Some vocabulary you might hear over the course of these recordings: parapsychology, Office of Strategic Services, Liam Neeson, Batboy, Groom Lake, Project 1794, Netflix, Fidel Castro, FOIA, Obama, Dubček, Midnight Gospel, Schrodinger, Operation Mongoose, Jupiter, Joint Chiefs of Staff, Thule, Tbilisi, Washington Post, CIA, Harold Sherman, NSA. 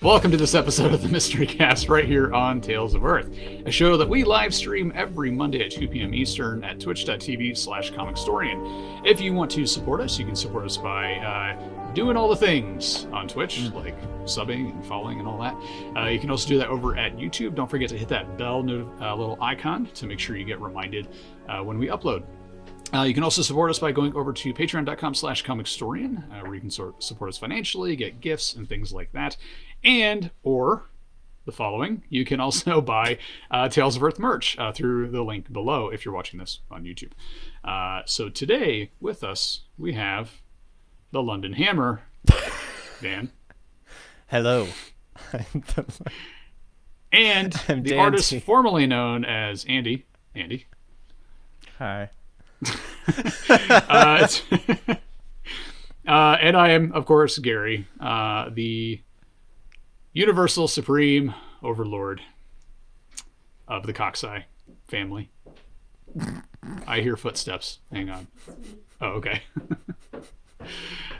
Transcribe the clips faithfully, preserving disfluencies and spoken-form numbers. Welcome to this episode of the Mystery Cast right here on Tales of Earth, a show that we live stream every Monday at two p.m. Eastern at twitch dot t v slash comicstorian. If you want to support us, you can support us by uh, doing all the things on Twitch, like subbing and following and all that. Uh, you can also do that over at YouTube. Don't forget to hit that bell uh, little icon to make sure you get reminded uh, when we upload. Uh, you can also support us by going over to patreon dot com slash comicstorian, uh, where you can sort support us financially, get gifts and things like that. And, or the following, you can also buy uh, Tales of Earth merch uh, through the link below if you're watching this on YouTube. Uh, so today with us, we have the London Hammer, Dan. Hello. I'm the... And I'm the Dancy. Artist formerly known as Andy. Andy. Hi. uh, it's uh, and I am, of course, Gary, uh, the Universal Supreme Overlord of the Coxeye family. I hear footsteps. Hang on. Oh, okay.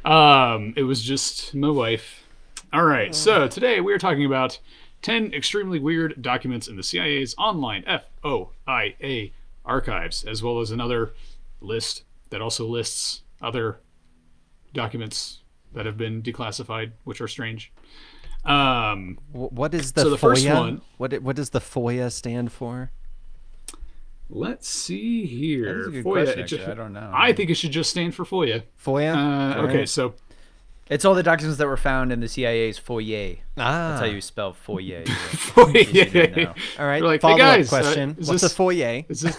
um, it was just my wife. All right. So today we are talking about ten extremely weird documents in the C I A's online F O I A archives, as well as another list that also lists other documents that have been declassified, which are strange. Um, what is the, so the FOIA? First one, what what does the FOIA stand for? Let's see here. That's a good FOIA, question, just, I don't know. I think it should just stand for FOIA. FOIA. Uh, okay, right. So it's all the documents that were found in the C I A's foyer. Ah, that's how you spell foyer. Foyer. All right. Like, follow hey guys, up question: uh, is what's this, a foyer? Is this...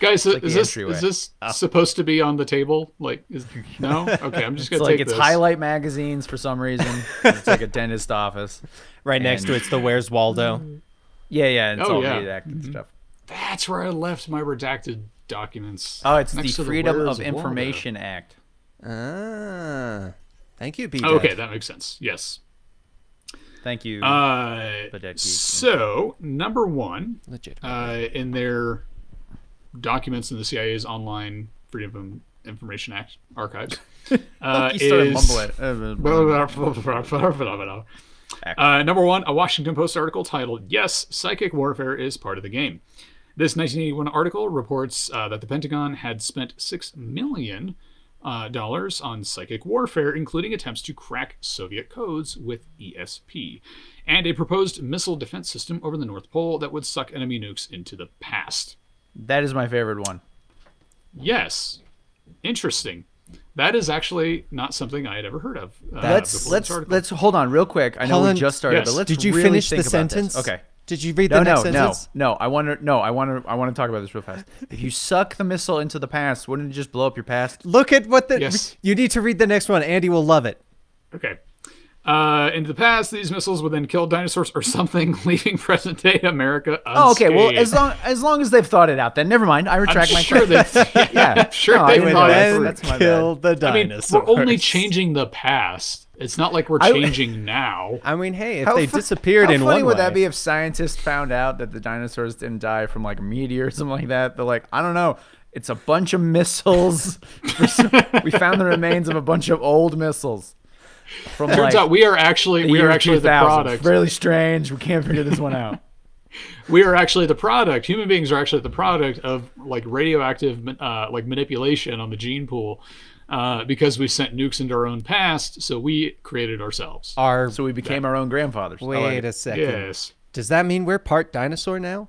Guys, like is, this, is this oh. supposed to be on the table? Like, is, no? Okay, I'm just gonna it's take like it's this. Highlight magazines for some reason. It's like a dentist office. Right and... next to it's the Where's Waldo. Yeah, yeah. It's oh, all yeah. redacted mm-hmm. stuff. That's where I left my redacted documents. Oh, it's next the Freedom the of Information Waldo. Act. Ah, thank you, P J. Okay, that makes sense. Yes. Thank you. Uh, so number one, legit. Uh, in their documents in the C I A's online Freedom of Information Act archives uh, is uh, number one, a Washington Post article titled "Yes, Psychic Warfare is Part of the Game." This nineteen eighty-one article reports uh, that the Pentagon had spent six million uh, dollars on psychic warfare, including attempts to crack Soviet codes with E S P and a proposed missile defense system over the North Pole that would suck enemy nukes into the past. That is my favorite one. Yes. Interesting. That is actually not something I had ever heard of. Uh, let's let's let's hold on real quick. I Helen, know we just started, yes. but let's Did you really finish think the sentence? This. Okay. Did you read no, the next no, sentence? No, no, I want to. No, I want to. I want to talk about this real fast. If you suck the missile into the past, wouldn't it just blow up your past? Look at what the. Yes. You need to read the next one. Andy will love it. Okay. Uh, into the past, these missiles would then kill dinosaurs or something, leaving present-day America unscathed. Oh, okay. Well, as long as long as they've thought it out, then never mind. I retract I'm my sure that, yeah, yeah, I'm sure no, they've thought it out. Kill the dinosaurs. I mean, we're only changing the past. It's not like we're changing I, now. I mean, hey, if how they fu- disappeared in one way. How funny would that be if scientists found out that the dinosaurs didn't die from like a meteor or something like that? They're like, I don't know. It's a bunch of missiles. We found the remains of a bunch of old missiles. From Turns like out we are actually we are actually the product. Really strange. We can't figure this one out. We are actually the product. Human beings are actually the product of like radioactive uh, like manipulation on the gene pool, uh, because we sent nukes into our own past. So we created ourselves. Our so we became that. our own grandfathers. Wait like a second. Yes. Does that mean we're part dinosaur now?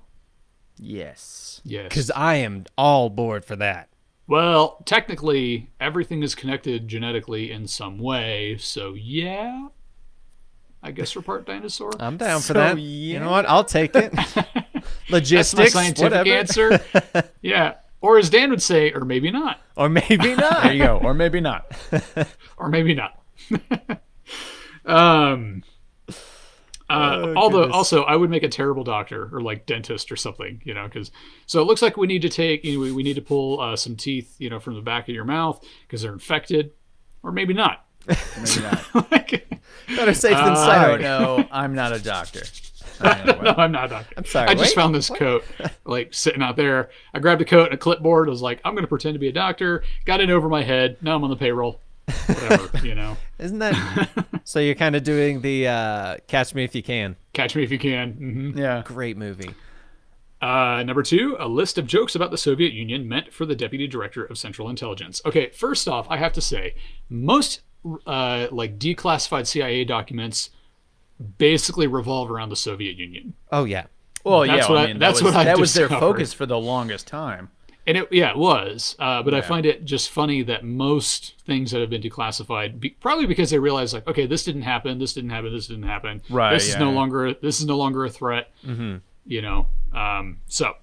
Yes. Yes. Because I am all bored for that. Well, technically, everything is connected genetically in some way, so yeah, I guess we're part dinosaur. I'm down so, for that. Yeah. You know what? I'll take it. Logistics, that's my scientific whatever. Answer. Yeah, or as Dan would say, or maybe not. Or maybe not. There you go. Or maybe not. Or maybe not. um. Uh, oh, although, goodness. Also, I would make a terrible doctor or like dentist or something, you know, because so it looks like we need to take, you know, we, we need to pull uh, some teeth, you know, from the back of your mouth because they're infected, or maybe not. Maybe not. Like, better safe than sorry. Uh, no, I'm not a doctor. I know, no, I'm not a doctor. I'm sorry. I just wait, found this what? coat like sitting out there. I grabbed a coat and a clipboard. I was like, I'm going to pretend to be a doctor. Got it over my head. Now I'm on the payroll. whatever, you know. Isn't that so? You're kind of doing the uh, Catch Me If You Can. Catch Me If You Can. Mm-hmm. Yeah, great movie. Uh, number two, a list of jokes about the Soviet Union meant for the deputy director of Central Intelligence. Okay, first off, I have to say, most uh, like declassified C I A documents basically revolve around the Soviet Union. Oh yeah. Well, that's yeah. What I, I mean, that's that was, what I that was their focus for the longest time. And it, yeah, it was. Uh, but yeah. I find it just funny that most things that have been declassified, be, probably because they realize, like, okay, this didn't happen, this didn't happen, this didn't happen. Right. This yeah. is no longer. This is no longer a threat. Mm-hmm. You know. Um, so,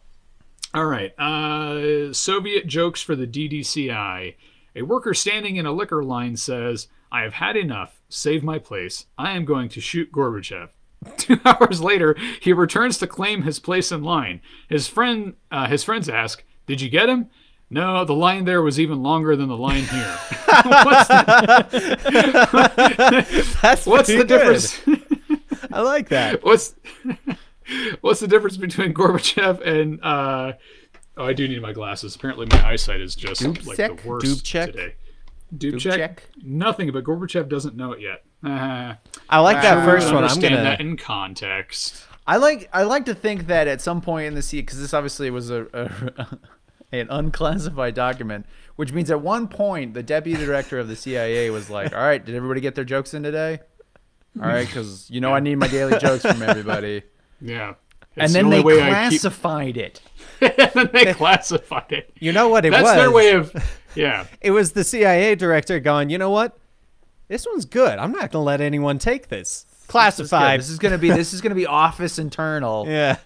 all right. Uh, Soviet jokes for the D D C I. A worker standing in a liquor line says, "I have had enough. Save my place. I am going to shoot Gorbachev." Two hours later, he returns to claim his place in line. His friend, uh, his friends ask, "Did you get him?" "No, the line there was even longer than the line here." What's the, That's what's the difference? I like that. What's what's the difference between Gorbachev and? Uh, oh, I do need my glasses. Apparently, my eyesight is just Dubček? like the worst Dubček? today. Dubček? Dubček? Nothing, but Gorbachev doesn't know it yet. Uh, I like that I first one. I'm gonna that in context. I like I like to think that at some point in the C I A, because this obviously was a, a an unclassified document, which means at one point the deputy director of the C I A was like, "All right, did everybody get their jokes in today? All right, because you know yeah. I need my daily jokes from everybody." Yeah, it's and then the they classified keep... it. And then they, they classified it. You know what it That's was? That's their way of yeah. It was the C I A director going, "You know what? This one's good. I'm not gonna let anyone take this." Classified. This is, this is gonna be this is gonna be office internal. Yeah,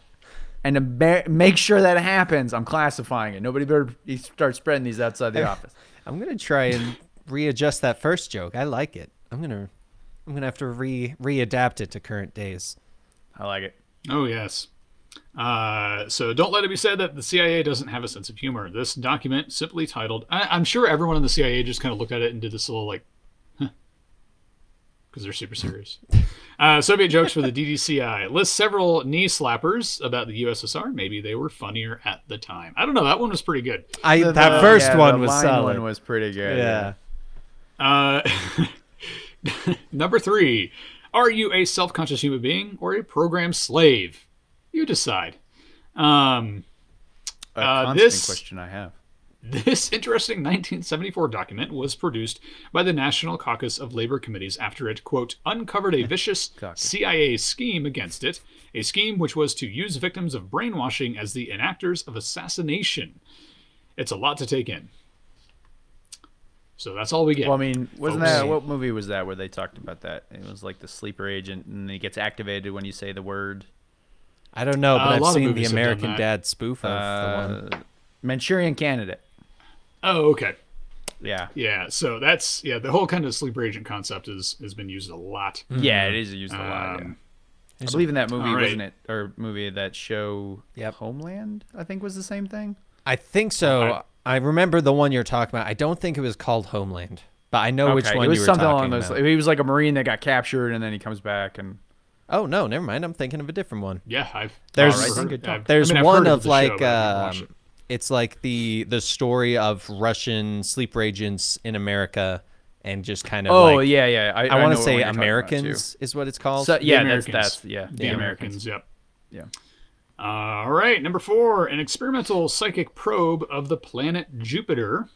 and to ba- make sure that happens, I'm classifying it. Nobody better start spreading these outside the office. I'm gonna try and readjust that first joke. I like it. I'm gonna I'm gonna have to re readapt it to current days. I like it. Oh yes. Uh, so don't let it be said that the C I A doesn't have a sense of humor. This document, simply titled, I, I'm sure everyone in the C I A just kind of looked at it and did this little like, huh, because they're super serious. Uh, Soviet jokes for the D D C I lists several knee slappers about the U S S R. Maybe they were funnier at the time. I don't know. That one was pretty good. I the, that the, first yeah, one the was line solid. One was pretty good. Yeah. yeah. Uh, number three: are you a self-conscious human being or a programmed slave? You decide. Um, a constant uh, this question I have. This interesting nineteen seventy-four document was produced by the National Caucus of Labor Committees after it, quote, uncovered a vicious C I A scheme against it, a scheme which was to use victims of brainwashing as the enactors of assassination. It's a lot to take in. So that's all we get. Well, I mean, wasn't folks. that what movie was that where they talked about that? It was like the sleeper agent, and he gets activated when you say the word. I don't know, but uh, I've seen the American Dad spoof of uh, the one. Manchurian Candidate. Oh, okay. Yeah. Yeah. So that's, yeah, the whole kind of sleeper agent concept is, has been used a lot. Yeah, it is used a lot. Um, yeah. I believe in that movie, right. wasn't it? Or movie, that show, yep. Homeland, I think was the same thing. I think so. I, I remember the one you're talking about. I don't think it was called Homeland, but I know okay. which one it was you were something talking along those, about. He was like a Marine that got captured and then he comes back and. Oh, no, never mind. I'm thinking of a different one. Yeah. I've, there's oh, right. I've, I've, there's I mean, one of, of like, show, um, it's like the the story of Russian sleeper agents in America, and just kind of. Oh like, yeah, yeah. I, I, I want to say Americans is what it's called. So, yeah, that's, that's yeah. The, the Americans. Americans. Yep. Yeah. Uh, all right, number four: an experimental psychic probe of the planet Jupiter.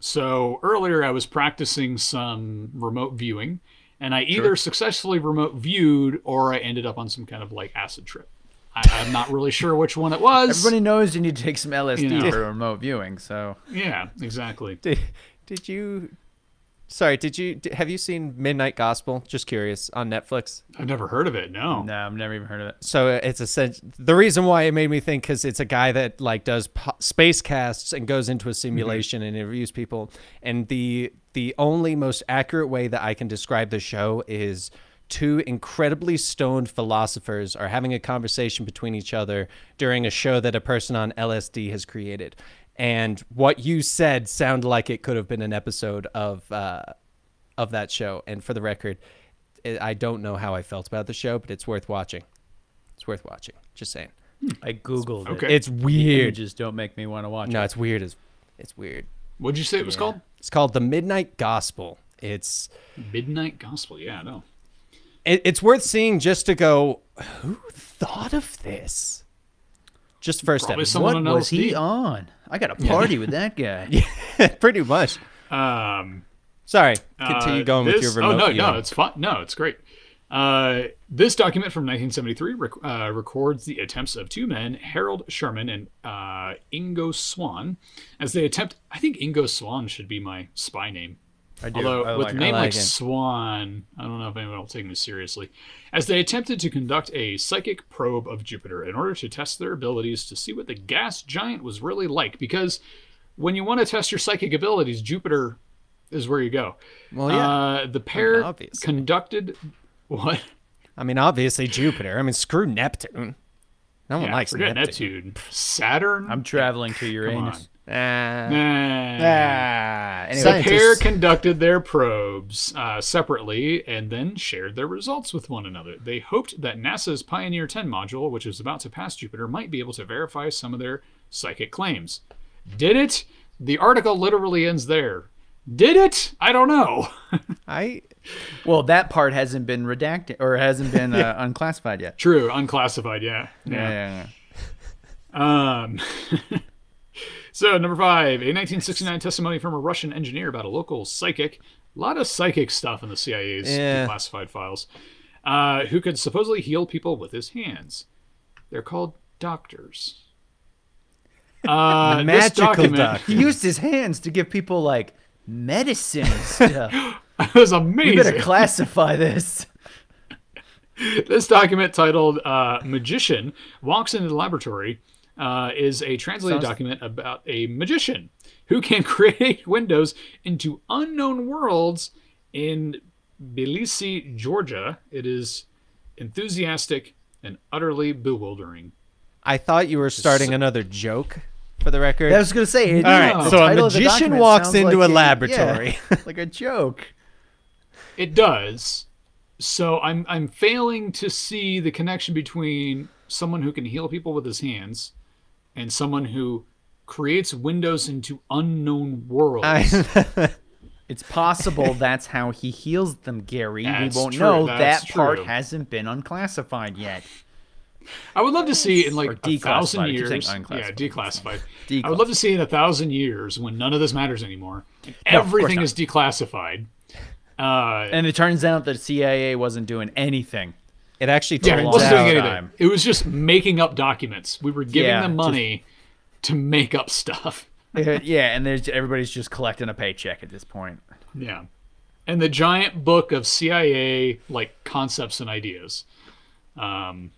So earlier, I was practicing some remote viewing, and I either sure. successfully remote viewed or I ended up on some kind of like acid trip. I, I'm not really sure which one it was. Everybody knows you need to take some L S D you know. for remote viewing, so yeah, exactly. Did, did you? Sorry, did you? Did, have you seen Midnight Gospel? Just curious, on Netflix. I've never heard of it. No, no, I've never even heard of it. So it's a the reason why it made me think because it's a guy that like does po- space casts and goes into a simulation mm-hmm. and interviews people. And the the only most accurate way that I can describe the show is. Two incredibly stoned philosophers are having a conversation between each other during a show that a person on L S D has created. And what you said sounded like it could have been an episode of uh, of that show. And for the record, it, I don't know how I felt about the show, but it's worth watching. It's worth watching. Just saying. I Googled okay. it. It's weird. Images don't make me want to watch no, it. No, it's weird. As, it's weird. What did you say it was yeah. called? It's called The Midnight Gospel. It's Midnight Gospel. Yeah, I know. It, it's worth seeing just to go, who thought of this? Just first step. What was he on? I got a party yeah. with that guy. Yeah, pretty much. Um, Sorry. Continue uh, going this, with your remote. Oh, no, no, it's fun. No, it's great. Uh, this document from nineteen seventy-three rec- uh, records the attempts of two men, Harold Sherman and uh, Ingo Swan, as they attempt. I think Ingo Swan should be my spy name. I do. Although I like, with a name I like, like Swan, I don't know if anyone will take me seriously. As they attempted to conduct a psychic probe of Jupiter in order to test their abilities to see what the gas giant was really like. Because when you want to test your psychic abilities, Jupiter is where you go. Well, yeah. Uh, the pair I mean, obviously. conducted what? I mean, obviously Jupiter. I mean, screw Neptune. No one yeah, likes Neptune. Neptune. Saturn. I'm traveling to Uranus. Come on. Uh, nah. Anyway, the pair conducted their probes uh, separately and then shared their results with one another. They hoped that NASA's Pioneer ten module, which is about to pass Jupiter, might be able to verify some of their psychic claims. Did it? The article literally ends there. Did it? I don't know. I well, that part hasn't been redacted or hasn't been yeah. uh, unclassified yet. True, unclassified. Yeah. Yeah. yeah, yeah, yeah. Um. So, number five, a nineteen sixty-nine testimony from a Russian engineer about a local psychic. A lot of psychic stuff in the C I A's yeah. classified files. Uh, who could supposedly heal people with his hands. They're called doctors. Uh, Magical document, doctor. He used his hands to give people, like, medicine and stuff. That was amazing. You better classify this. This document titled uh, Magician Walks into the Laboratory Uh, is a translated Sounds... document about a magician who can create windows into unknown worlds in Tbilisi, Georgia. It is enthusiastic and utterly bewildering. I thought you were starting so... another joke, for the record. I was going to say. It, All right, no. So a magician walks into like a laboratory. Yeah, like a joke. It does. So I'm I'm failing to see the connection between someone who can heal people with his hands and someone who creates windows into unknown worlds. I, it's possible that's how he heals them, Gary. That's we won't true, know. That true. part hasn't been unclassified yet. I would love to see in like a thousand years. Yeah, declassified. declassified. I would love to see in a thousand years when none of this matters anymore. And no, everything is declassified. Uh, and it turns out that C I A wasn't doing anything. It actually took yeah, a long time. It was just making up documents. We were giving yeah, them money just, to make up stuff. yeah, and there's, everybody's just collecting a paycheck at this point. Yeah. And the giant book of C I A, like, concepts and ideas. Um,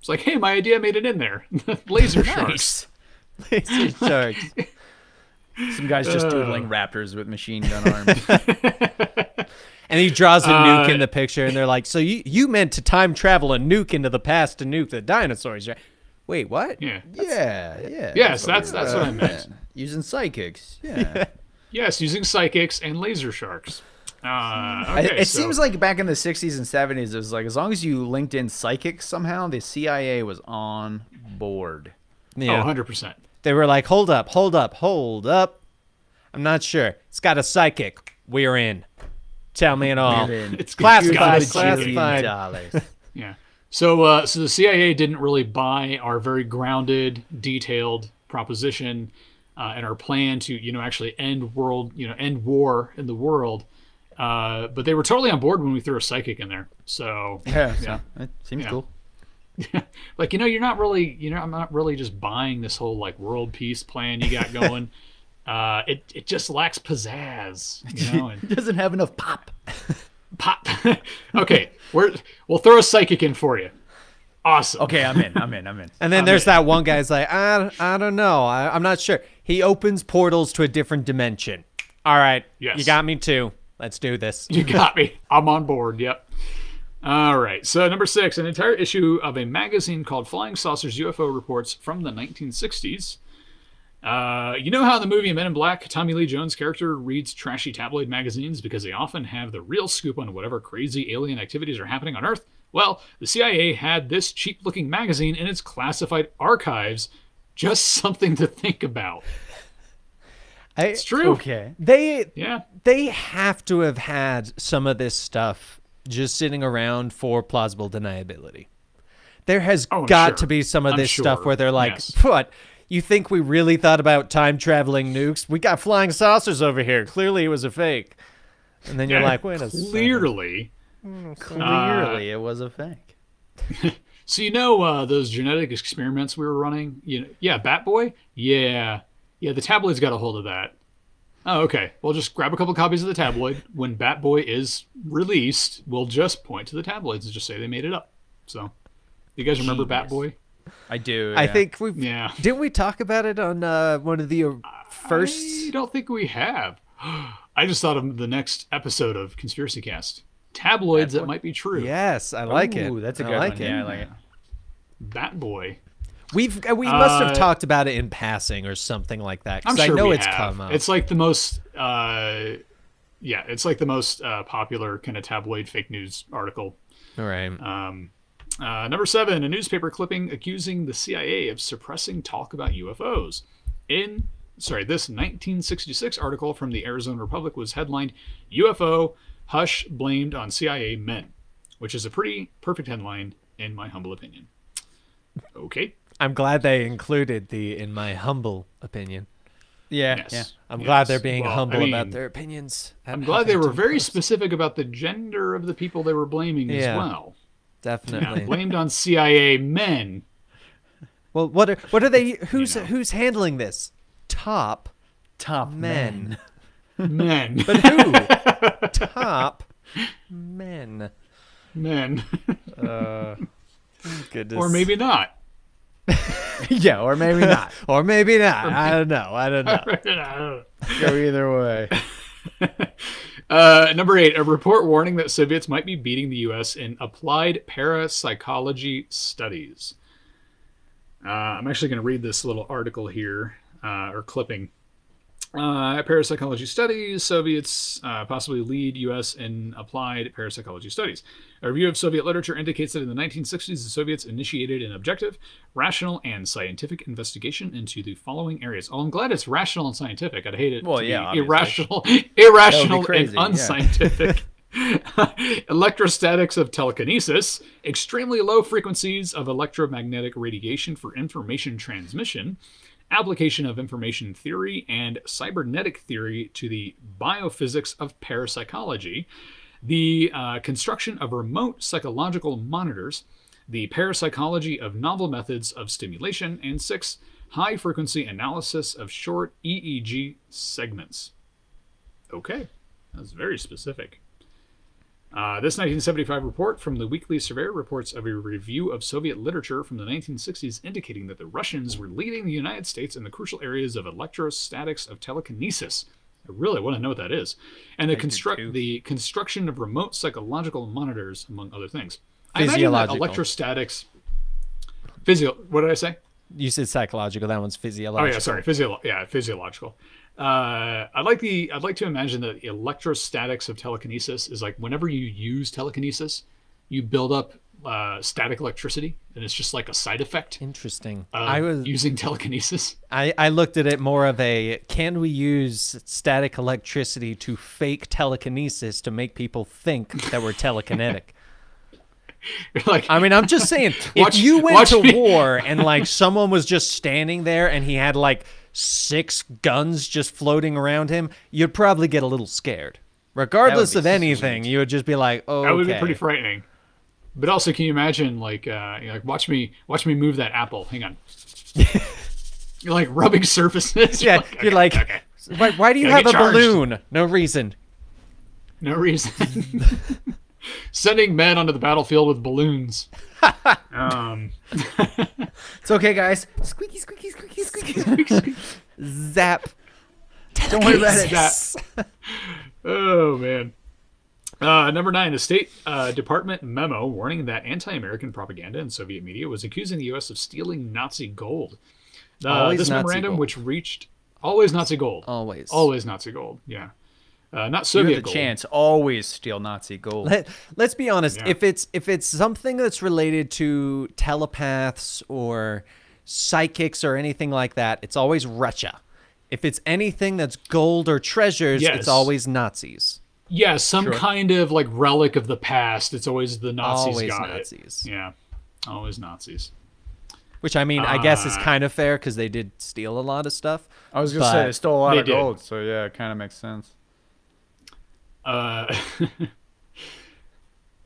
it's like, hey, my idea made it in there. Laser sharks. Laser sharks. Some guy's just uh, doodling raptors with machine gun arms. And he draws a nuke uh, in the picture, and they're like, so you, you meant to time travel a nuke into the past to nuke the dinosaurs, right? Wait, what? Yeah. Yeah, yeah. Yes, that's that's, that's what I meant. Yeah. Using psychics, yeah. yeah. Yes, using psychics and laser sharks. Uh, okay, I, it so. seems like back in the sixties and seventies, it was like, as long as you linked in psychics somehow, the C I A was on board. Yeah. Oh, one hundred percent. They were like, hold up, hold up, hold up. I'm not sure. It's got a psychic. We're in. Tell me it all. It's classified. classified. Dollars. Yeah. So, uh, so the C I A didn't really buy our very grounded, detailed proposition uh, and our plan to, you know, actually end world, you know, end war in the world. Uh, but they were totally on board when we threw a psychic in there. So yeah, yeah. So it seems yeah. cool. Like, you know, you're not really, you know, I'm not really just buying this whole like world peace plan you got going. Uh, it, it just lacks pizzazz, you know? And it doesn't have enough pop. Pop. Okay, we're, we'll throw a psychic in for you. Awesome. Okay, I'm in, I'm in, I'm in. And then I'm there's in. that one guy's like, I, I don't know, I, I'm not sure. He opens portals to a different dimension. All right, yes. You got me too. Let's do this. You got me. I'm on board, yep. All right, so number six, an entire issue of a magazine called Flying Saucers U F O Reports from the nineteen sixties. Uh, you know how in the movie Men in Black, Tommy Lee Jones' character reads trashy tabloid magazines because they often have the real scoop on whatever crazy alien activities are happening on Earth? Well, the C I A had this cheap-looking magazine in its classified archives. Just something to think about. I, it's true. Okay. They yeah. they have to have had some of this stuff just sitting around for plausible deniability. There has oh, got sure. to be some of this sure. stuff where they're like, yes. what? You think we really thought about time-traveling nukes? We got flying saucers over here. Clearly it was a fake. And then yeah, you're like, wait a second. Clearly. Clearly uh, it was a fake. So you know uh, those genetic experiments we were running? You know, yeah, Batboy? Yeah. Yeah, the tabloid's got a hold of that. Oh, okay. Well, just grab a couple copies of the tabloid. When Batboy is released, we'll just point to the tabloids and just say they made it up. So, you guys remember Jeez. Batboy? I do. Yeah. I think we yeah. didn't we talk about it on uh, one of the first? I don't think we have. I just thought of the next episode of Conspiracy Cast. Tabloids Batboy. That might be true. Yes, I like Ooh, it. That's a good I like one. It. Yeah, I like it. Batboy. We've we must have uh, talked about it in passing or something like that. I'm sure I know we it's have. Come up. It's like the most, uh, yeah, it's like the most uh, popular kind of tabloid fake news article. All right. Um, uh, number seven, a newspaper clipping accusing the C I A of suppressing talk about U F Os. In sorry, this nineteen sixty-six article from the Arizona Republic was headlined "U F O Hush Blamed on C I A Men," which is a pretty perfect headline in my humble opinion. Okay. I'm glad they included the in my humble opinion. Yeah. Yes. yeah. I'm yes. glad they're being well, humble I mean, about their opinions. I'm glad they were very post. specific about the gender of the people they were blaming yeah, as well. Definitely. Yeah, blamed on C I A men. Well, what are what are they who's you know. who's handling this? Top top men. Men. men. But who? Top men. Men. uh Goodness. Or maybe not. yeah, or maybe not. Or maybe not. Or maybe. I don't know. I don't know. Go either way. uh, number eight, a report warning that Soviets might be beating the U S in applied parapsychology studies. Uh, I'm actually going to read this little article here, uh, or clipping. Uh, parapsychology studies, Soviets uh, possibly lead U S in applied parapsychology studies. A review of Soviet literature indicates that in the nineteen sixties, the Soviets initiated an objective, rational, and scientific investigation into the following areas. Oh, I'm glad it's rational and scientific. I'd hate it well, to yeah, be irrational, irrational crazy, and unscientific. Yeah. Electrostatics of telekinesis, extremely low frequencies of electromagnetic radiation for information transmission, application of information theory and cybernetic theory to the biophysics of parapsychology, the uh, construction of remote psychological monitors, the parapsychology of novel methods of stimulation, and six, high-frequency analysis of short E E G segments. Okay, that's very specific. Uh, this nineteen seventy-five report from the Weekly Surveyor reports of a review of Soviet literature from the nineteen sixties indicating that the Russians were leading the United States in the crucial areas of electrostatics of telekinesis. I really want to know what that is. And the, construct, the construction of remote psychological monitors, among other things. I imagine that electrostatics... Physio, what did I say? You said psychological. That one's physiological. Oh, yeah, sorry. Physio, yeah, physiological. Uh, I'd like the I'd like to imagine that electrostatics of telekinesis is like whenever you use telekinesis, you build up uh, static electricity, and it's just like a side effect. Interesting. I was using telekinesis. I, I looked at it more of a can we use static electricity to fake telekinesis to make people think that we're telekinetic. Like, I mean, I'm just saying, watch, if you went to me. war and like someone was just standing there and he had like six guns just floating around him, you'd probably get a little scared. Regardless of anything, you would just be like, "Oh, okay." That would be pretty frightening. But also, can you imagine, like, uh, you know, like watch me, watch me move that apple. Hang on. You're like rubbing surfaces. Yeah, you're like, okay, you're okay, like okay. Why, why do you have a charged? balloon? No reason. No reason. Sending men onto the battlefield with balloons. um. It's okay, guys. Squeaky, squeaky, squeaky, squeaky, squeaky, squeaky. Zap. Don't worry about it. Oh, man. Uh, number nine, a State uh, Department memo warning that anti-American propaganda in Soviet media was accusing the U S of stealing Nazi gold. Uh, this Nazi memorandum, gold. which reached... Always Nazi gold. Always. Always Nazi gold, yeah. Uh, not Soviet you have the gold. Chance. Always steal Nazi gold. Let, let's be honest. Yeah. If it's if it's something that's related to telepaths or psychics or anything like that, it's always Russia. If it's anything that's gold or treasures, yes. It's always Nazis. Yeah, some sure. kind of like relic of the past. It's always the Nazis always got Nazis. It. Yeah, always Nazis. Which, I mean, uh, I guess is kind of fair because they did steal a lot of stuff. I was going to say, they stole a lot of did. gold. So, yeah, it kind of makes sense. Uh,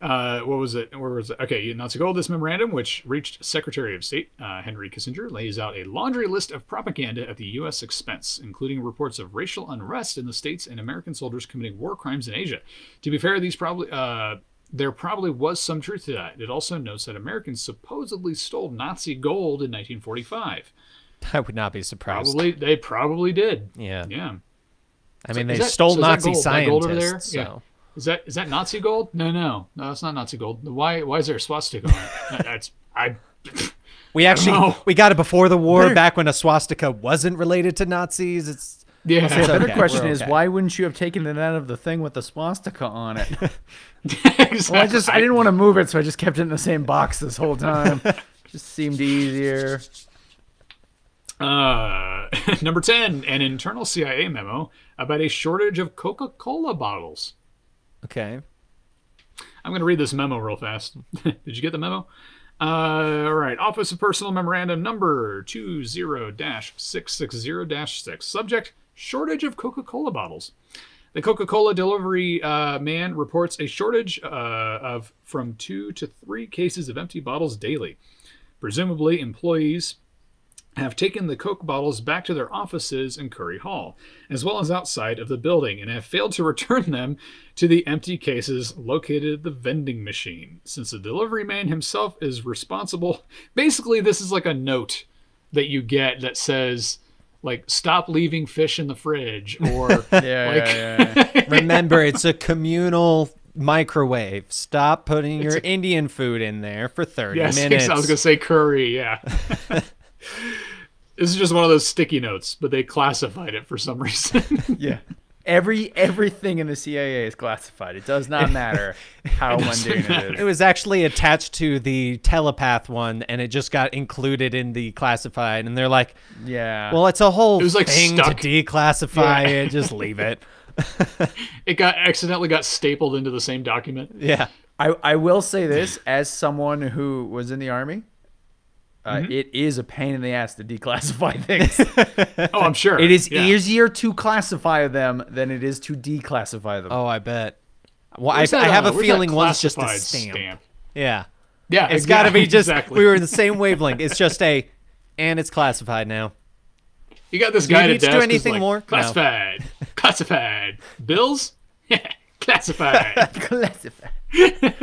uh, what was it? Where was it? Okay, Nazi gold. This memorandum, which reached Secretary of State uh, Henry Kissinger, lays out a laundry list of propaganda at the U S expense, including reports of racial unrest in the states and American soldiers committing war crimes in Asia. To be fair, these probably... Uh, There probably was some truth to that. It also notes that Americans supposedly stole Nazi gold in nineteen forty-five. I would not be surprised. Probably, they probably did. Yeah. Yeah. I mean, so, they that, stole so Nazi scientists. Gold over there? So. Yeah. Is that is that Nazi gold? No, no. No, it's not Nazi gold. Why Why is there a swastika on it? That's, I... We actually, we got it before the war, better, back when a swastika wasn't related to Nazis. It's... Yeah. So the better okay, question okay. is, why wouldn't you have taken it out of the thing with the swastika on it? Exactly. Well, I just I didn't want to move it, so I just kept it in the same box this whole time. Just seemed easier. Uh, number ten, an internal C I A memo about a shortage of Coca-Cola bottles. Okay. I'm going to read this memo real fast. Did you get the memo? Uh, all right. Office of Personnel Memorandum number two zero dash six six zero dash six. Subject: shortage of Coca-Cola bottles. The Coca-Cola delivery uh, man reports a shortage uh, of from two to three cases of empty bottles daily. Presumably, employees have taken the Coke bottles back to their offices in Curry Hall, as well as outside of the building, and have failed to return them to the empty cases located at the vending machine. Since the delivery man himself is responsible, basically this is like a note that you get that says, like, stop leaving fish in the fridge, or yeah, like... Yeah, yeah, yeah. Remember, it's a communal... microwave. Stop putting your a, Indian food in there for thirty yes, minutes. I was gonna say curry. Yeah. This is just one of those sticky notes, but they classified it for some reason. Yeah. Every everything in the C I A is classified. It does not matter how mundane it is. It was actually attached to the telepath one, and it just got included in the classified. And they're like, yeah. Well, it's a whole it was like thing stuck. to declassify yeah. it. Just leave it. It got accidentally got stapled into the same document. Yeah. I, I will say this as someone who was in the Army, uh, mm-hmm. it is a pain in the ass to declassify things. Oh, I'm sure. It is yeah. easier to classify them than it is to declassify them. Oh, I bet. Well, I, that, I have uh, a feeling one's just a stamp. stamp. Yeah. Yeah. It's exactly, got to be just, exactly. We were in the same wavelength. It's just a, and it's classified now. You got this guy at a desk. Do anything like, more? Classified. No. Classified. Bills? Yeah. Classified. Classified.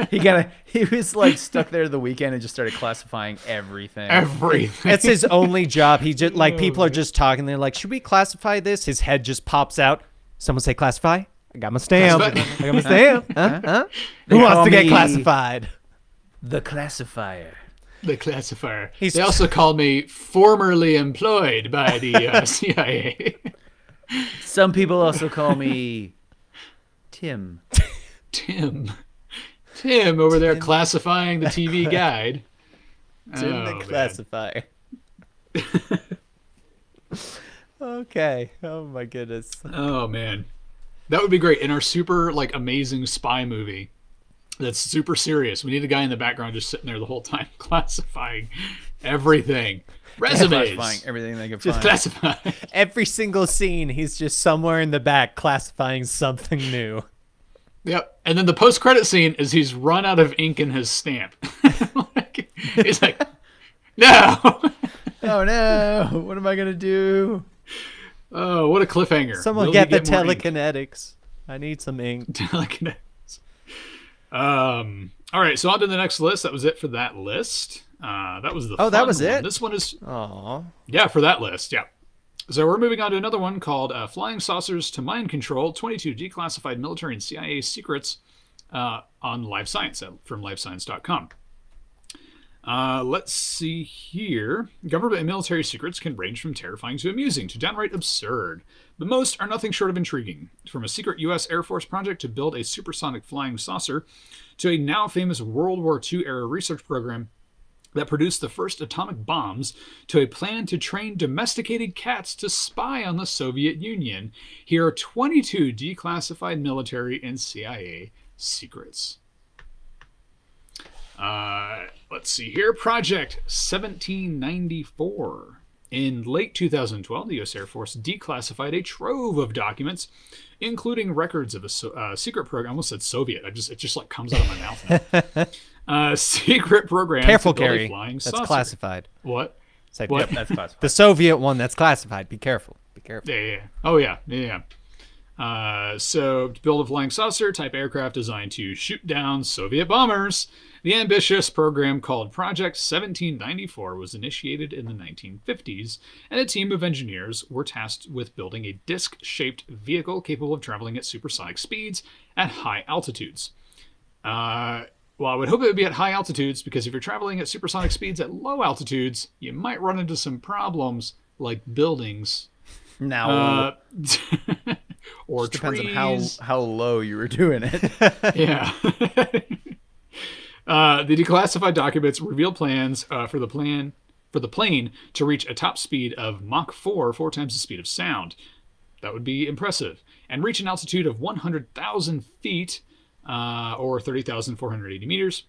He got a, he was like stuck there the weekend and just started classifying everything. Everything. That's his only job. He just like people are just talking. They're like, should we classify this? His head just pops out. Someone say classify. I got my stamp. I got my stamp. Huh? Huh? Who wants to get classified? The classifier. The classifier. He's they also call me formerly employed by the uh, C I A. Some people also call me Tim. Tim. Tim over Tim. there classifying the T V guide. Tim oh, the classifier. Okay. Oh, my goodness. Oh, man. That would be great. In our super, like, amazing spy movie. That's super serious. We need a guy in the background just sitting there the whole time classifying everything. Resumes. Classifying everything they can just find. Just classifying. Every single scene, he's just somewhere in the back classifying something new. Yep. And then the post-credit scene is he's run out of ink in his stamp. Like, he's like, no. Oh, no. What am I going to do? Oh, what a cliffhanger. Someone get, get the telekinetics. Ink? I need some ink. Telekinetics. Um, all right, so on to the next list. That was it for that list. Uh, that was the Oh, that was one. it? This one is... Aww. Yeah, for that list, yeah. So we're moving on to another one called uh, Flying Saucers to Mind Control, twenty-two Declassified Military and C I A Secrets uh, on Life Science from life science dot com. Uh, let's see here. Government and military secrets can range from terrifying to amusing to downright absurd. But most are nothing short of intriguing. From a secret U S Air Force project to build a supersonic flying saucer to a now famous World War Two era research program that produced the first atomic bombs, to a plan to train domesticated cats to spy on the Soviet Union. Here are twenty-two declassified military and C I A secrets. Uh, let's see here. Project seventeen ninety-four. In late two thousand twelve, the U S Air Force declassified a trove of documents, including records of a so, uh, secret program. I almost said Soviet. I just It just like comes out of my mouth now. Uh, secret program. Careful, Gary. That's saucer. Classified. What? Like, what? Yep, that's classified. The Soviet one that's classified. Be careful. Be careful. Yeah, yeah. Oh, yeah. Yeah, yeah. Uh, so, to build a flying saucer, type aircraft designed to shoot down Soviet bombers. The ambitious program called Project seventeen ninety-four was initiated in the nineteen fifties, and a team of engineers were tasked with building a disc-shaped vehicle capable of traveling at supersonic speeds at high altitudes. Uh, well, I would hope it would be at high altitudes, because if you're traveling at supersonic speeds at low altitudes, you might run into some problems like buildings. No. Uh, or just depends trees. Depends on how, how low you were doing it. Yeah. Uh, the declassified documents reveal plans uh, for the plan for the plane to reach a top speed of Mach four, four times the speed of sound. That would be impressive. And reach an altitude of one hundred thousand feet, uh, or thirty thousand four hundred eighty meters.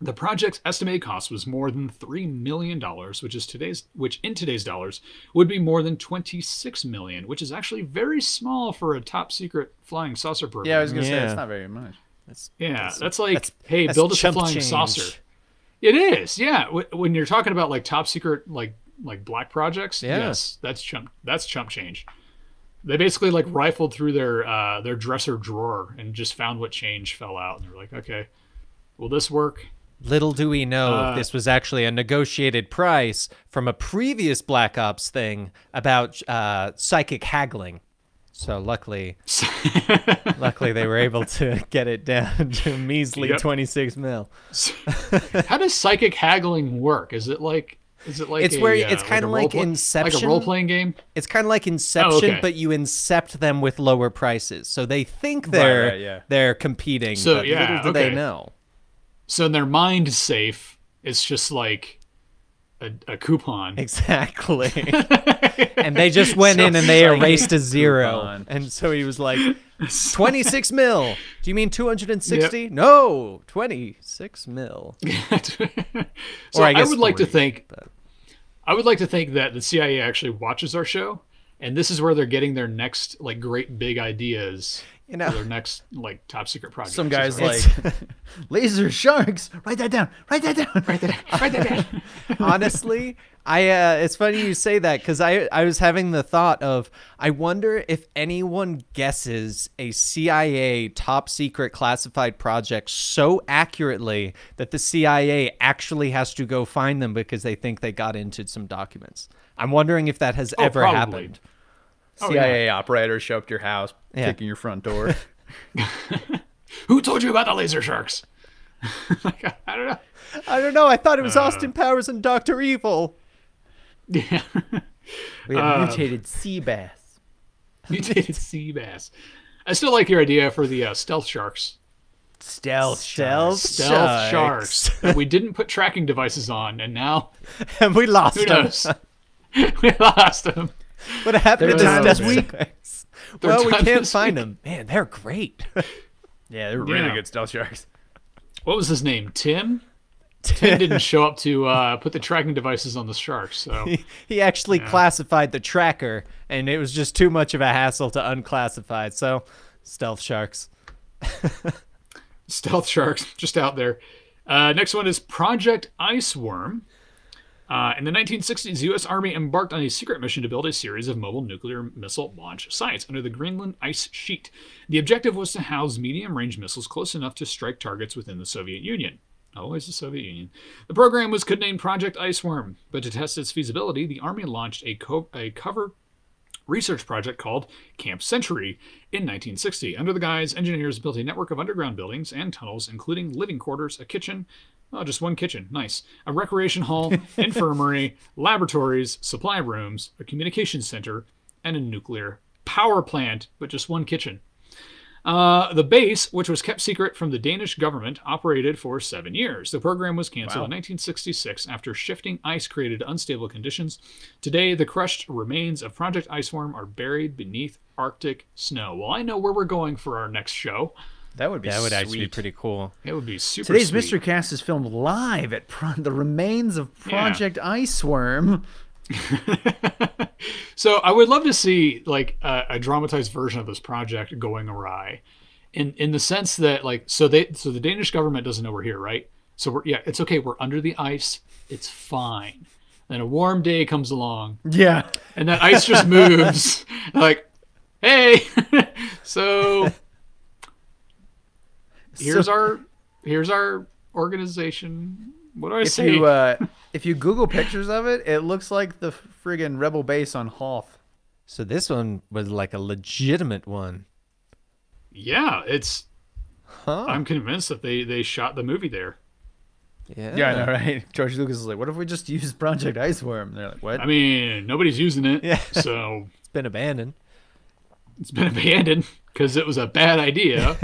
The project's estimated cost was more than three million dollars, which is today's, which in today's dollars would be more than twenty-six million dollars, which is actually very small for a top secret flying saucer program. Yeah, I was going to yeah. say, it's not very much. That's, yeah, that's, that's like, that's, hey, that's build us a flying change. saucer. It is, yeah. W- when you're talking about like top secret, like like black projects, yeah. yes, that's chump. That's chump change. They basically like rifled through their uh, their dresser drawer and just found what change fell out, and they're like, okay, will this work? Little do we know uh, this was actually a negotiated price from a previous Black Ops thing about uh, psychic haggling. So luckily, luckily they were able to get it down to a measly yep. twenty-six mil. How does psychic haggling work? Is it like, is it like it's a, where it's uh, kind of like, like play, Inception, like a role playing game? It's kind of like Inception, oh, okay. but you incept them with lower prices, so they think they're right, right, yeah. they're competing. So but yeah, little do okay. they know. So in their mind safe, it's just like. A, a coupon, exactly. And they just went so in and they erased a zero coupon. And so he was like, twenty-six mil, do you mean two hundred sixty? Yep. No, twenty-six mil. So or I, guess I would forty, like to think but... I would like to think that the C I A actually watches our show, and this is where they're getting their next like great big ideas, you know, for their next like top secret project. Some guys like laser sharks. Write that down. Write that down. Write that down. Write that down. Honestly, I uh, it's funny you say that, because I I was having the thought of, I wonder if anyone guesses a C I A top secret classified project so accurately that the C I A actually has to go find them because they think they got into some documents. I'm wondering if that has oh, ever probably. happened. C I A oh, yeah. operators show up to your house, yeah. kicking your front door. Who told you about the laser sharks? Like, I don't know. I don't know. I thought it was uh, Austin Powers and Doctor Evil. Yeah. We have uh, mutated sea bass. Mutated sea bass. I still like your idea for the uh, stealth sharks. Stealth, stealth, stealth sharks. sharks that we didn't put tracking devices on, and now and we lost who them. Knows? We lost them. What happened to the stealth sharks? Well, we can't find week. them. Man, they're great. Yeah, they're really yeah. good stealth sharks. What was his name? Tim? Tim didn't show up to uh, put the tracking devices on the sharks. So He, he actually yeah. classified the tracker, and it was just too much of a hassle to unclassify. So, stealth sharks. Stealth sharks, just out there. Uh, next one is Project Iceworm. Uh, in the nineteen sixties, the U S Army embarked on a secret mission to build a series of mobile nuclear missile launch sites under the Greenland ice sheet. The objective was to house medium-range missiles close enough to strike targets within the Soviet Union. Always the Soviet Union. The program was codenamed Project Iceworm, but to test its feasibility, the Army launched a, co- a cover research project called Camp Century in nineteen sixty. Under the guise, engineers built a network of underground buildings and tunnels, including living quarters, a kitchen, Oh, just one kitchen. Nice. A recreation hall, infirmary, laboratories, supply rooms, a communications center, and a nuclear power plant, but just one kitchen. Uh, the base, which was kept secret from the Danish government, operated for seven years. The program was canceled wow. in nineteen sixty-six after shifting ice created unstable conditions. Today, the crushed remains of Project Iceworm are buried beneath Arctic snow. Well, I know where we're going for our next show. That would be That would sweet. actually be pretty cool. It would be super Today's sweet. Mystery Cast is filmed live at pro- the remains of Project yeah. Iceworm. So I would love to see like a, a dramatized version of this project going awry in in the sense that like so they so the Danish government doesn't know we're here, right? So we're yeah, it's okay, we're under the ice, it's fine. Then a warm day comes along. Yeah. And that ice just moves. Like, hey. so here's so, our here's our organization. What do I if say? You, uh, if you Google pictures of it, it looks like the friggin' rebel base on Hoth. So this one was like a legitimate one. Yeah, it's... Huh. I'm convinced that they, they shot the movie there. Yeah, yeah, I know, right? George Lucas is like, what if we just use Project Iceworm? And they're like, what? I mean, nobody's using it, yeah. so... It's been abandoned. It's been abandoned because it was a bad idea.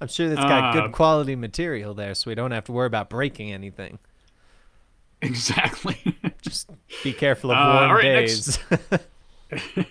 I'm sure that's got uh, good quality material there, so we don't have to worry about breaking anything. Exactly. Just be careful of uh, warm all right, days. Next.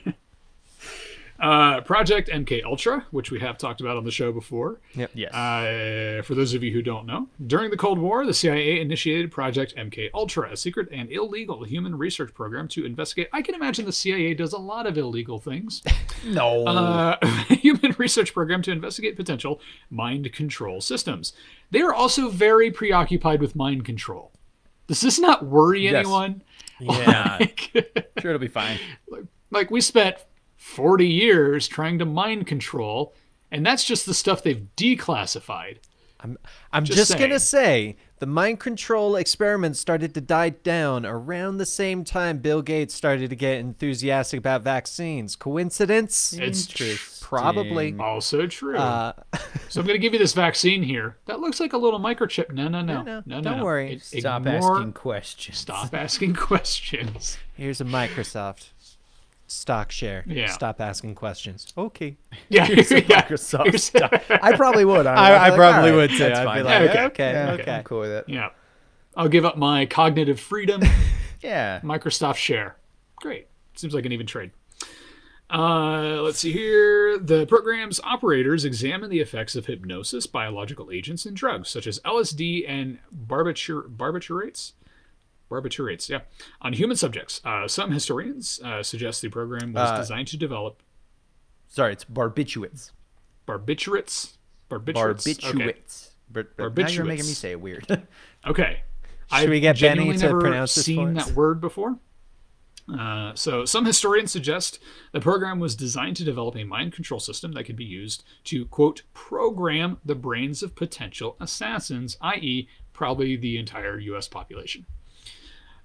uh, Project MKUltra, which we have talked about on the show before. Yep. Yes. Uh, for those of you who don't know, during the Cold War, the C I A initiated Project MKUltra, a secret and illegal human research program to investigate. I can imagine the C I A does a lot of illegal things. no. Uh, human research program to investigate potential mind control systems. They are also very preoccupied with mind control. Does this not worry yes. anyone? Yeah. Like, sure, it'll be fine. Like, like we spent forty years trying to mind control, and that's just the stuff they've declassified. I'm I'm just, just going to say the mind control experiments started to die down around the same time Bill Gates started to get enthusiastic about vaccines. Coincidence? It's true. Probably. Also true. Uh, so I'm going to give you this vaccine here. That looks like a little microchip. No, no, no. No, no, no. Don't no. worry. It, Stop ignore, asking questions. Stop asking questions. Here's a Microsoft stock share. Yeah. Stop asking questions. Okay. Yeah. Here's a yeah. Microsoft Here's stock. I probably would. I, I, I like, probably right, would too. I'd fine. be like, yeah, okay. Yeah, okay. Yeah, okay. okay. I'm cool with it. Yeah. I'll give up my cognitive freedom. yeah. Microsoft share. Great. Seems like an even trade. Uh, let's see here. The program's operators examine the effects of hypnosis, biological agents, and drugs, such as L S D and barbitur- barbiturates. Barbiturates, yeah. On human subjects, uh, some historians uh, suggest the program was uh, designed to develop... Sorry, it's barbiturates. Barbiturates? Barbiturates. Barbiturates. Okay. Barbiturates. Now you're making me say it weird. okay. Should I've we get Benny to pronounce this for us? I've never seen that word before. Uh, so some historians suggest the program was designed to develop a mind control system that could be used to, quote, program the brains of potential assassins, that is probably the entire U S population.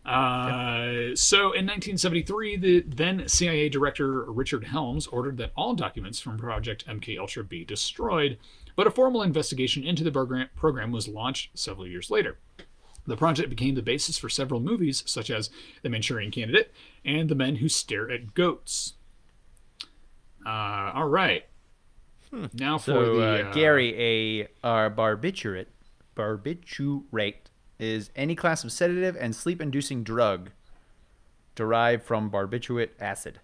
Uh, so in nineteen seventy-three, the then C I A director Richard Helms ordered that all documents from Project MKUltra be destroyed, but a formal investigation into the program, program was launched several years later. The project became the basis for several movies, such as The Manchurian Candidate and The Men Who Stare at Goats. Uh, all right. Hmm. Now for so, the... Uh, Gary, a uh, barbiturate, barbiturate is any class of sedative and sleep-inducing drug derived from barbiturate acid.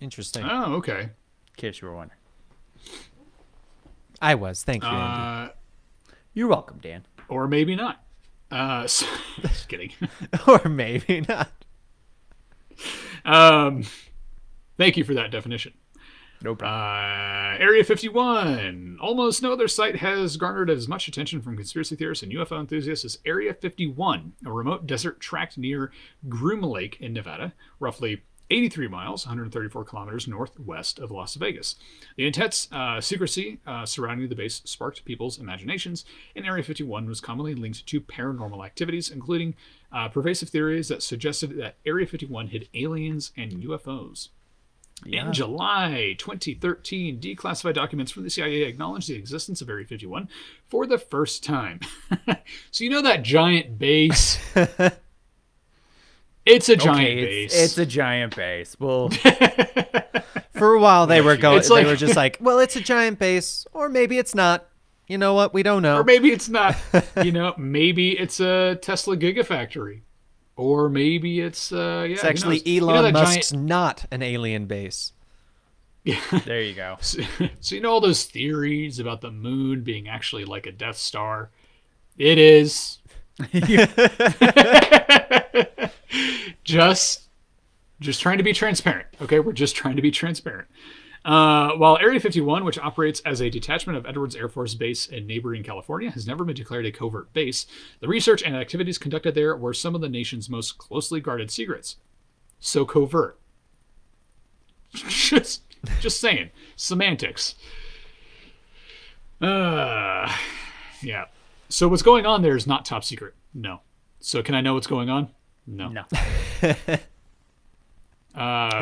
Interesting. Oh, okay. In case you were wondering. I was. Thank you, uh, Andy. You're welcome, Dan. Or maybe not. Uh, so, just kidding. or maybe not. Um, thank you for that definition. No problem. Uh, Area fifty-one. Almost no other site has garnered as much attention from conspiracy theorists and U F O enthusiasts as Area fifty-one, a remote desert tract near Groom Lake in Nevada, roughly eighty-three miles, one hundred thirty-four kilometers northwest of Las Vegas. The intense uh, secrecy uh, surrounding the base sparked people's imaginations, and Area fifty-one was commonly linked to paranormal activities, including uh, pervasive theories that suggested that Area fifty-one hid aliens and U F Os. Yeah. In July twenty thirteen, declassified documents from the C I A acknowledged the existence of Area fifty-one for the first time. So you know that giant base? It's a giant okay, it's, base. It's a giant base. Well, For a while, they were going. It's like, they were just like, well, it's a giant base, or maybe it's not. You know what? We don't know. Or maybe it's not. You know, maybe it's a Tesla Gigafactory, or maybe it's uh, yeah. It's actually Elon you know Musk's giant... not an alien base. Yeah, there you go. So, so you know all those theories about the moon being actually like a Death Star. It is. just just trying to be transparent. Okay, we're just trying to be transparent. Uh, while Area fifty-one, which operates as a detachment of Edwards Air Force Base in neighboring California, has never been declared a covert base, the research and activities conducted there were some of the nation's most closely guarded secrets. So covert. just just saying. Semantics. Uh, yeah. So what's going on there is not top secret. No. So can I know what's going on? No. No. uh,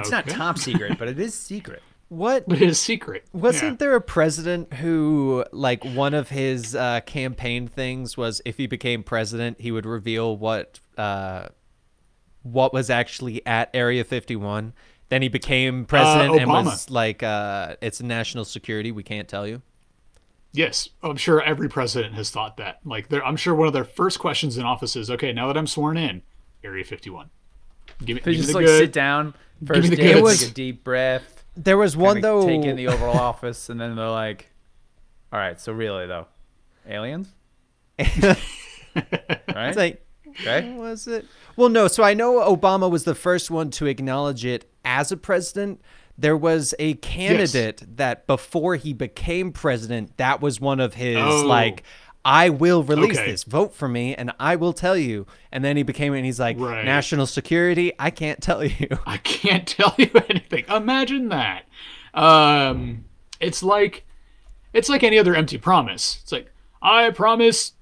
it's not okay. top secret, but it is secret. What? But it is secret. Wasn't yeah. there a president who, like, one of his uh, campaign things was if he became president, he would reveal what uh, what was actually at Area fifty-one? Then he became president uh, and was like, uh, it's national security. We can't tell you. Yes, I'm sure every president has thought that. Like, I'm sure one of their first questions in office is, "Okay, now that I'm sworn in, Area fifty-one." Give me, give just me the like good. Sit down. First, give me the day, was, take a deep breath. There was one though. Take in the Oval Office, and then they're like, "All right, so really though, aliens." Right? It's like, okay. Was it? Well, no. So I know Obama was the first one to acknowledge it as a president. There was a candidate yes. that before he became president, that was one of his, oh. like, I will release okay. this. Vote for me, and I will tell you. And then he became, and he's like, right. national security, I can't tell you. I can't tell you anything. Imagine that. Um, it's like, it's like any other empty promise. It's like, I promise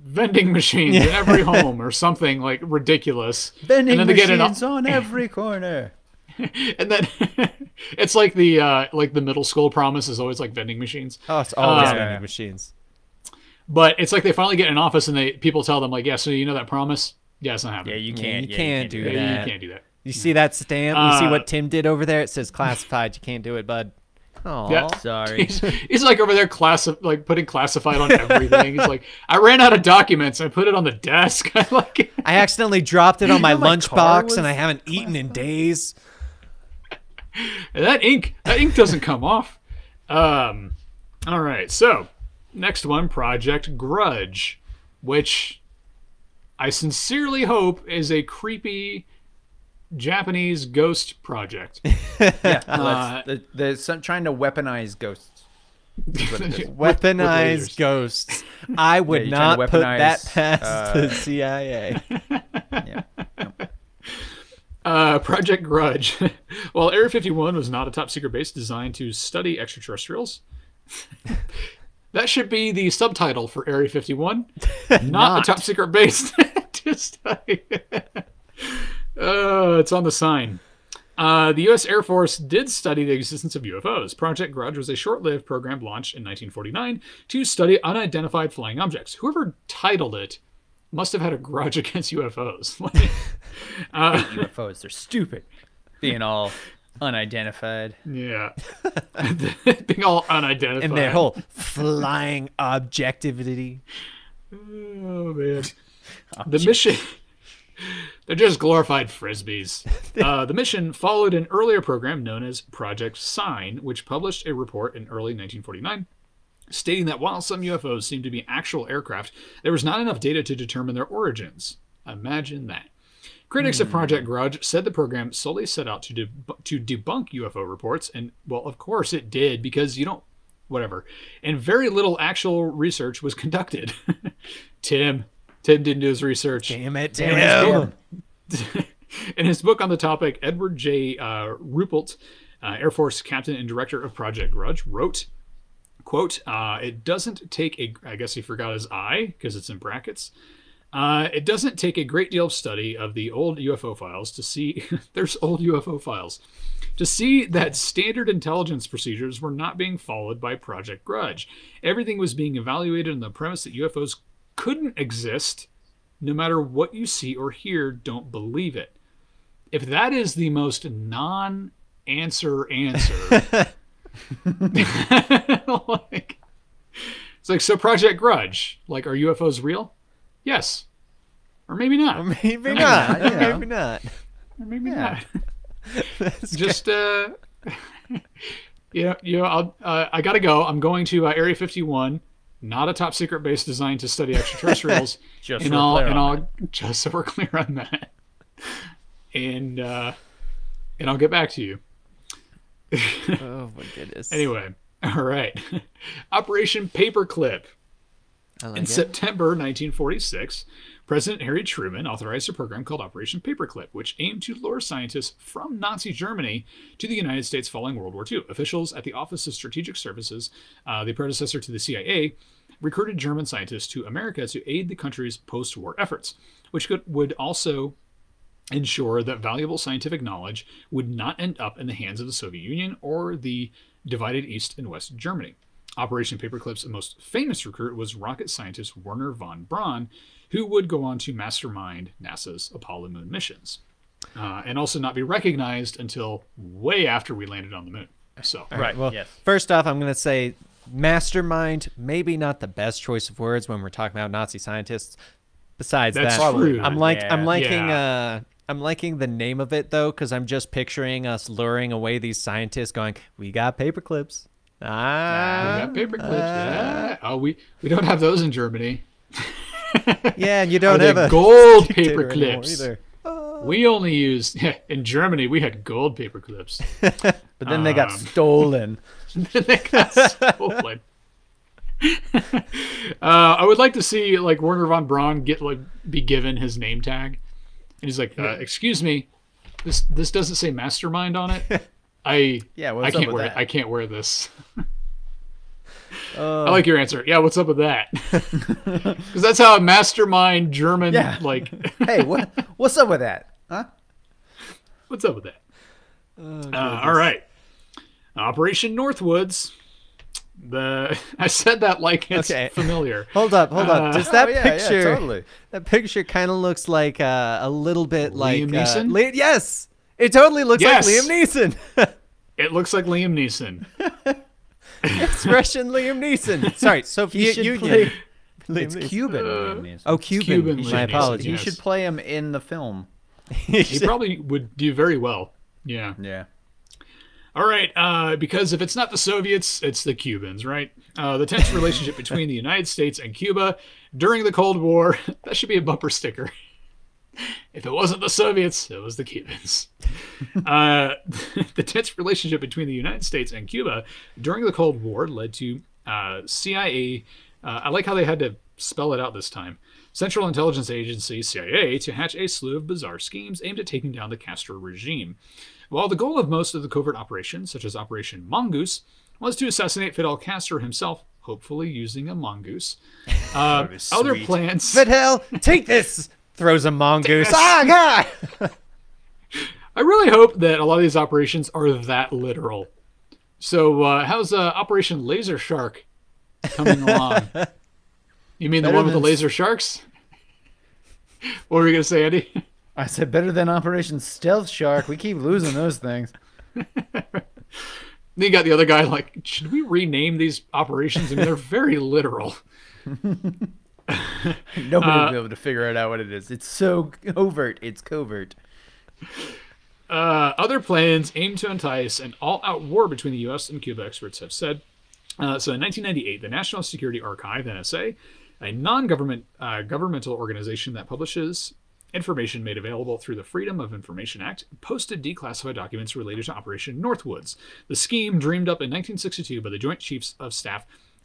vending machines yeah. in every home or something, like, ridiculous. Vending and then machines an, on every corner. And then it's like the uh, like the middle school promise is always like vending machines. Oh, it's always um, vending machines. But it's like they finally get in office and they people tell them like, yeah, so you know that promise? Yeah, it's not happening. Yeah, you can't. You, yeah, can't, you can't do, do that. that. You can't do that. You see that stamp? Uh, you see what Tim did over there? It says classified. You can't do it, bud. Oh, yeah. Sorry. He's, he's like over there classi- like putting classified on everything. He's like, I ran out of documents. I put it on the desk. I like it. I accidentally dropped it on my, my lunchbox and I haven't eaten in days. That ink, that ink doesn't come off. Um, all right. So next one, Project Grudge, which I sincerely hope is a creepy Japanese ghost project. Yeah, uh, the, the, the, trying to weaponize ghosts. Weaponize with, ghosts. I would yeah, not put that past uh, the C I A. Yeah. Uh, Project Grudge. While Area fifty-one was not a top secret base designed to study extraterrestrials, that should be the subtitle for Area fifty-one. Not, not. a top secret base to study. Oh, uh, it's on the sign. Uh, the U S Air Force did study the existence of U F Os. Project Grudge was a short-lived program launched in nineteen forty-nine to study unidentified flying objects. Whoever titled it must have had a grudge against U F Os. Like, uh, I hate U F Os, they're stupid. Being all unidentified. Yeah. Being all unidentified. And their whole flying objectivity. Oh, man. Object. The mission... They're just glorified Frisbees. Uh, the mission followed an earlier program known as Project Sign, which published a report in early nineteen forty-nine stating that while some U F Os seemed to be actual aircraft, there was not enough data to determine their origins. Imagine that. Critics mm. of Project Grudge said the program solely set out to, deb- to debunk U F O reports, and, well, of course it did, because you don't... whatever. And very little actual research was conducted. Tim... Tim didn't do his research. Damn it, Tim. In his book on the topic, Edward J. Uh, Ruppelt, uh, Air Force captain and director of Project Grudge, wrote, quote, uh, it doesn't take a, I guess he forgot his I because it's in brackets. Uh, it doesn't take a great deal of study of the old U F O files to see, there's old U F O files, to see that standard intelligence procedures were not being followed by Project Grudge. Everything was being evaluated on the premise that U F Os couldn't exist. No matter what you see or hear, don't believe it. If that is the most non answer, answer. Like, it's like, so Project Grudge, like, are U F Os real? Yes. Or maybe not. Or maybe or not. Maybe, yeah. maybe not. Or maybe yeah. not. Just, uh, you know, you know I'll, uh, I got to go. I'm going to uh, Area fifty-one, not a top secret base designed to study extraterrestrials. Just and so I'll, and I'll, just so we're clear on that. And, uh, and I'll get back to you. Oh my goodness. Anyway. All right. Operation Paperclip. I like In it. September nineteen forty-six, President Harry Truman authorized a program called Operation Paperclip, which aimed to lure scientists from Nazi Germany to the United States following World War Two. Officials at the Office of Strategic Services, uh, the predecessor to the C I A, recruited German scientists to America to aid the country's post-war efforts, which could, would also ensure that valuable scientific knowledge would not end up in the hands of the Soviet Union or the divided East and West Germany. Operation Paperclip's most famous recruit was rocket scientist Werner von Braun, who would go on to mastermind NASA's Apollo moon missions, uh, and also not be recognized until way after we landed on the moon. So, All right. right. Well, yes. First off, I'm going to say mastermind, maybe not the best choice of words when we're talking about Nazi scientists. Besides That's that, true. I'm like, yeah. I'm liking, yeah. uh, I'm liking the name of it though, because I'm just picturing us luring away these scientists, going, "We got paperclips." Ah, uh, we got paperclips. Uh, yeah. Oh, we we don't have those in Germany. Yeah, and you don't have a gold paperclips either. Oh. We only used yeah, in Germany. We had gold paperclips, but then um, they got stolen. Then they got stolen. uh, I would like to see like Werner von Braun get like be given his name tag, and he's like, uh, "Excuse me, this this doesn't say mastermind on it. I yeah, I can't wear that? it. I can't wear this." Uh, I like your answer. Yeah, what's up with that? Because that's how a mastermind German yeah. like. Hey, what what's up with that? Huh? What's up with that? Oh, uh, all right, Operation Northwoods. The I said that like it's okay. familiar. Hold up, hold up. Does that uh, oh, yeah, picture? Yeah, totally. That picture kind of looks like uh, a little bit Liam like Neeson? Uh, Le- yes, it totally looks yes. like Liam Neeson. It looks like Liam Neeson. It's Russian Liam Neeson. Sorry, Soviet Union. It's Neeson. Cuban. Uh, Liam Neeson. Oh, Cuban. Cuban Liam My apologies. Neeson, yes. You should play him in the film. He probably would do very well. Yeah. Yeah. All right, uh, because if it's not the Soviets, it's the Cubans, right? Uh, the tense relationship between the United States and Cuba during the Cold War, that should be a bumper sticker. If it wasn't the Soviets, it was the Cubans. uh, the tense relationship between the United States and Cuba during the Cold War led to uh, C I A. Uh, I like how they had to spell it out this time. Central Intelligence Agency, C I A, to hatch a slew of bizarre schemes aimed at taking down the Castro regime. While the goal of most of the covert operations, such as Operation Mongoose, was to assassinate Fidel Castro himself, hopefully using a mongoose, uh, other sweet. plans... Fidel, take this! Throws a mongoose. Ah, God! I really hope that a lot of these operations are that literal. So uh, how's uh, Operation Laser Shark coming along? You mean better the one with the laser sharks? What were you going to say, Andy? I said better than Operation Stealth Shark. We keep losing those things. Then you got the other guy like, should we rename these operations? I mean, they're very literal. Nobody uh, will be able to figure it out what it is. It's so overt. It's covert. Uh, other plans aim to entice an all-out war between the U S and Cuba, experts have said. Uh, so in nineteen ninety-eight, the National Security Archive, N S A, a non-government uh, governmental organization that publishes information made available through the Freedom of Information Act, posted declassified documents related to Operation Northwoods, the scheme dreamed up in nineteen sixty-two by the Joint Chiefs of Staff,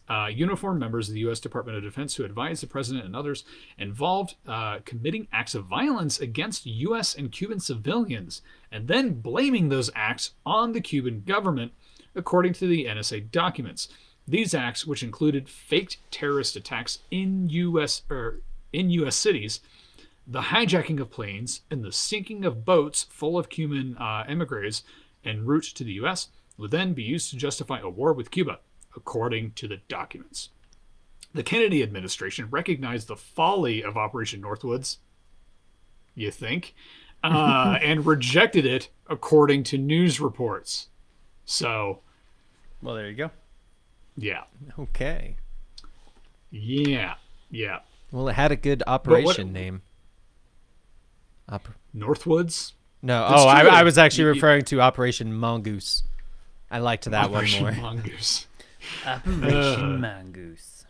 uh, uniformed members of the U S Department of Defense who advised the president and others involved uh, committing acts of violence against U S and Cuban civilians, and then blaming those acts on the Cuban government, according to the N S A documents. These acts, which included faked terrorist attacks in U S or in U S cities, the hijacking of planes, and the sinking of boats full of Cuban uh, emigres en route to the U S, would then be used to justify a war with Cuba, according to the documents. The Kennedy administration recognized the folly of Operation Northwoods, you think, uh, and rejected it according to news reports. So, well, there you go. Yeah. Okay. Yeah. Yeah. Well, it had a good operation what, name. Oper- Northwoods? No. That's oh, I, I was actually you, referring to Operation Mongoose. I liked that Operation one more. Mongoose. Operation uh, Mongoose.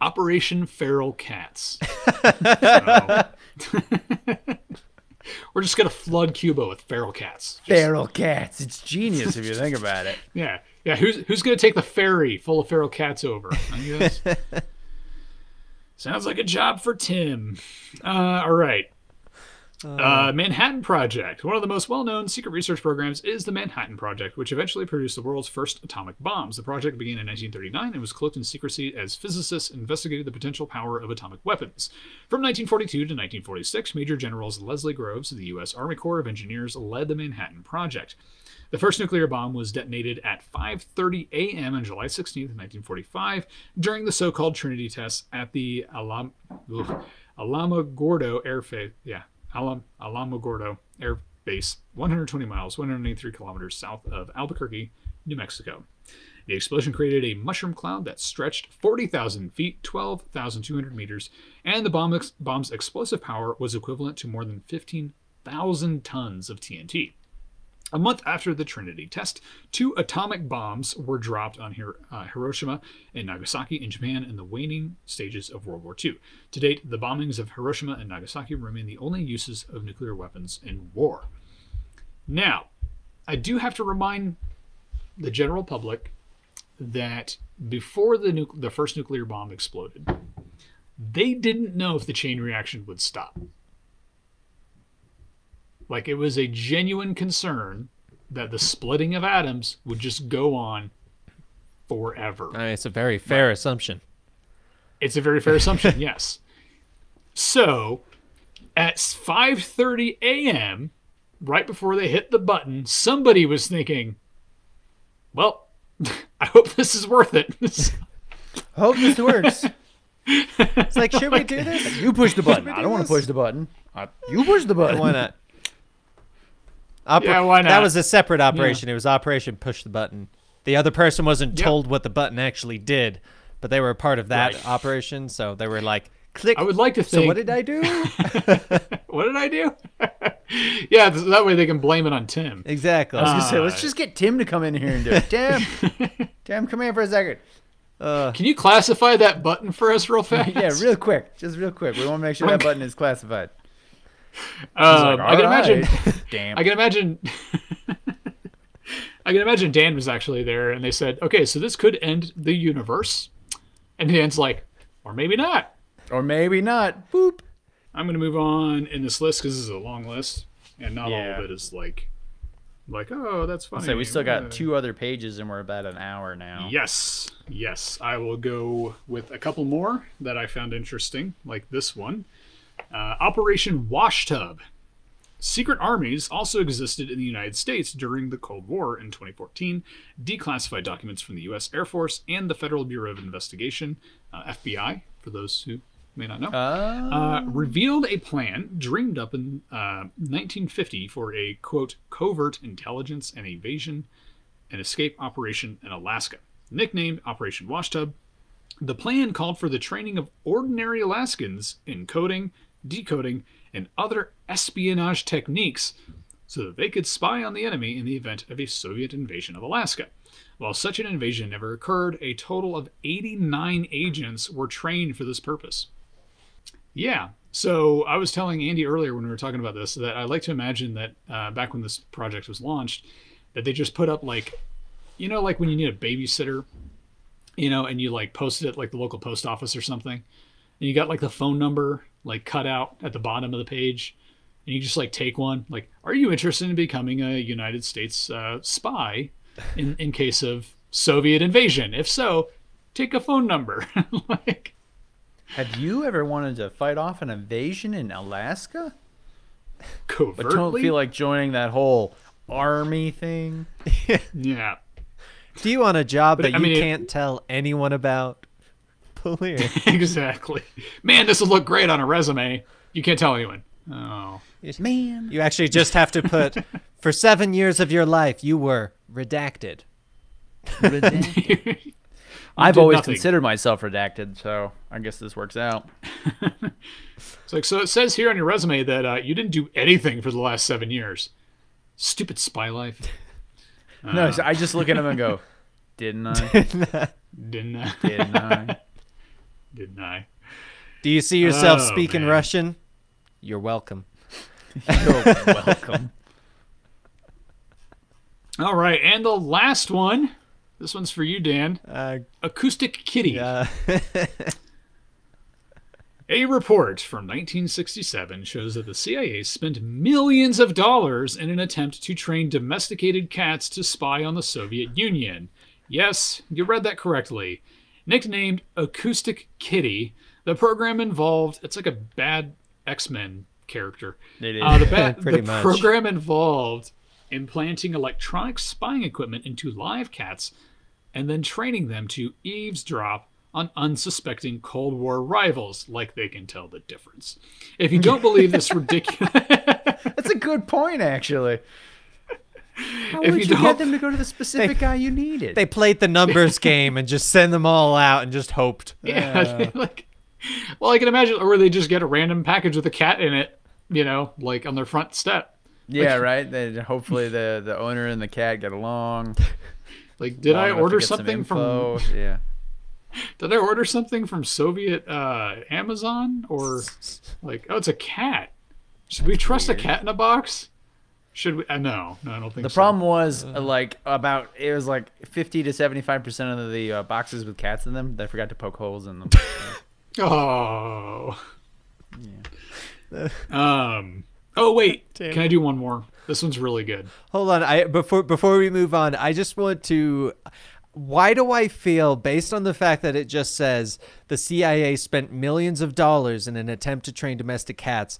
Operation Feral Cats. We're just going to flood Cuba with feral cats. Just... Feral cats. It's genius if you think about it. Yeah. Yeah. Who's who's going to take the ferry full of feral cats over? I guess. Sounds like a job for Tim. Uh, all right. Uh, Manhattan Project. One of the most well-known secret research programs is the Manhattan Project, which eventually produced the world's first atomic bombs. The project began in nineteen thirty-nine and was cloaked in secrecy as physicists investigated the potential power of atomic weapons. From nineteen forty-two to nineteen forty-six, Major Generals Leslie Groves of the U S Army Corps of Engineers led the Manhattan Project. The first nuclear bomb was detonated at five thirty a.m. on July sixteenth, nineteen forty-five, during the so-called Trinity tests at the Alam- ugh, Alamogordo Airfield. Yeah. Alam, Alamogordo Air Base, one hundred twenty miles, one hundred eighty-three kilometers south of Albuquerque, New Mexico. The explosion created a mushroom cloud that stretched forty thousand feet, twelve thousand two hundred meters, and the bomb ex- bomb's explosive power was equivalent to more than fifteen thousand tons of T N T. A month after the Trinity test, two atomic bombs were dropped on Hir- uh, Hiroshima and Nagasaki in Japan in the waning stages of World War Two. To date, the bombings of Hiroshima and Nagasaki remain the only uses of nuclear weapons in war. Now, I do have to remind the general public that before the, nu- the first nuclear bomb exploded, they didn't know if the chain reaction would stop. Like, it was a genuine concern that the splitting of atoms would just go on forever. I mean, it's a very fair but, assumption. It's a very fair assumption, yes. So, at five thirty a.m., right before they hit the button, somebody was thinking, well, I hope this is worth it. I hope this works. It's like, should we do this? You push the button. I don't want to push the button. I, you push the button. Why not? Oper- yeah, why not? That was a separate operation. Yeah. It was Operation Push the Button. The other person wasn't yep. told what the button actually did, but they were a part of that right. operation, so they were like, click. I would like to think. So what did I do? What did I do? Yeah, that way they can blame it on Tim. Exactly. I was going to uh, say, let's just get Tim to come in here and do it. Tim, Tim, come here for a second. Uh, can you classify that button for us real fast? Yeah, real quick. Just real quick. We want to make sure that button is classified. Um, like, I can right. imagine. Damn. I can imagine. I can imagine Dan was actually there, and they said, "Okay, so this could end the universe," and Dan's like, "Or maybe not. Or maybe not." Boop. I'm gonna move on in this list because this is a long list, and not yeah. all of it is like, like, oh, that's funny. So we still got uh, two other pages, and we're about an hour now. Yes, yes. I will go with a couple more that I found interesting, like this one. Uh, Operation Washtub. Secret armies also existed in the United States during the Cold War in twenty fourteen. Declassified documents from the U S Air Force and the Federal Bureau of Investigation, uh, F B I, for those who may not know, uh... Uh, revealed a plan dreamed up in uh, nineteen fifty for a, quote, covert intelligence and evasion and escape operation in Alaska. Nicknamed Operation Washtub, the plan called for the training of ordinary Alaskans in coding, decoding, and other espionage techniques so that they could spy on the enemy in the event of a Soviet invasion of Alaska. While such an invasion never occurred, a total of eighty-nine agents were trained for this purpose. Yeah, so I was telling Andy earlier when we were talking about this that I like to imagine that uh, back when this project was launched, that they just put up like, you know, like when you need a babysitter, you know, and you like posted it like the local post office or something, and you got like the phone number like cut out at the bottom of the page, and you just like take one, like, are you interested in becoming a United States uh, spy in, in case of Soviet invasion? If so, take a phone number. Like, have you ever wanted to fight off an invasion in Alaska? Covertly? But don't feel like joining that whole army thing. Yeah. Do you want a job but, that I mean, you can't it, tell anyone about? Exactly. Man, this will look great on a resume. You can't tell anyone. Oh. Man. You actually just have to put, for seven years of your life, you were redacted. Redacted. I've always nothing. considered myself redacted, so I guess this works out. It's like, so it says here on your resume that uh, you didn't do anything for the last seven years. Stupid spy life. Uh, no, so I just look at him and go, didn't I? Didn't I? Didn't I? Didn't I? Didn't I? Do you see yourself oh, speaking man. Russian? You're welcome. You're welcome. All right, and the last one. This one's for you, Dan. Uh, Acoustic Kitty. Yeah. A report from nineteen sixty-seven shows that the C I A spent millions of dollars in an attempt to train domesticated cats to spy on the Soviet Union. Yes, you read that correctly. Nicknamed Acoustic Kitty, the program involved... It's like a bad X-Men character. It is. Uh, the ba- Pretty the much. program involved... implanting electronic spying equipment into live cats and then training them to eavesdrop on unsuspecting Cold War rivals, like they can tell the difference. If you don't believe this ridiculous... That's a good point, actually. How if would you, you get them to go to the specific they, guy you needed? They played the numbers game and just send them all out and just hoped. Yeah, uh. like, well, I can imagine, or they just get a random package with a cat in it, you know, like on their front step. Yeah, like, right? They, hopefully the, the owner and the cat get along. Like, did I order something some from... Yeah. Did I order something from Soviet uh, Amazon? Or, like, oh, it's a cat. Should That's we trust weird. a cat in a box? Should we? Uh, no, no, I don't think the so. The problem was, uh, like, about... It was, like, fifty to seventy-five percent of the uh, boxes with cats in them, they forgot to poke holes in them. Oh. Yeah. Um... Oh, wait. Damn. Can I do one more? This one's really good. Hold on. I before before we move on, I just want to... Why do I feel, based on the fact that it just says the C I A spent millions of dollars in an attempt to train domestic cats,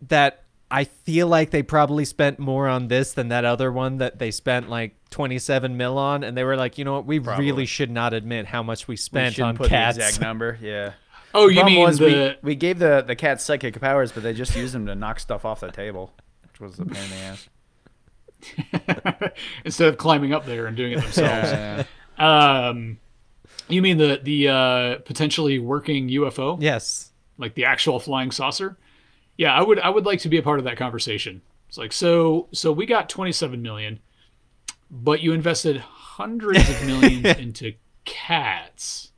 that I feel like they probably spent more on this than that other one that they spent like twenty-seven mil on, and they were like, you know what? We probably. really should not admit how much we spent we on put cats. The exact number, yeah. Oh, you mean was the... we, we gave the, the cats psychic powers, but they just used them to knock stuff off the table, which was a pain in the ass. Instead of climbing up there and doing it themselves. Yeah, yeah. Um, you mean the, the uh, potentially working U F O? Yes. Like the actual flying saucer? Yeah, I would I would like to be a part of that conversation. It's like, so so we got twenty-seven million dollars, but you invested hundreds of millions into cats.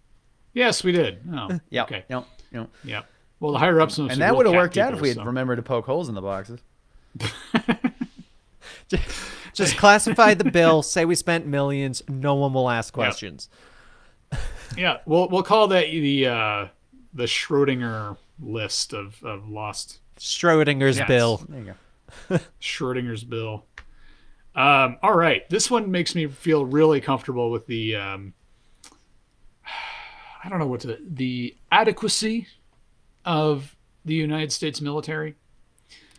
Yes, we did. Oh, yeah. Okay. Yep. Yep. Yep. Well, the higher ups, and that would have worked out if we had remembered to poke holes in the boxes. just, just classify the bill. Say we spent millions. No one will ask questions. Yep. Yeah, we'll we'll call that the uh, the Schrodinger list of, of lost. Schrodinger's yes. bill. There you go. Schrodinger's bill. Um, all right, this one makes me feel really comfortable with the. Um, I don't know what to, the adequacy of the United States military.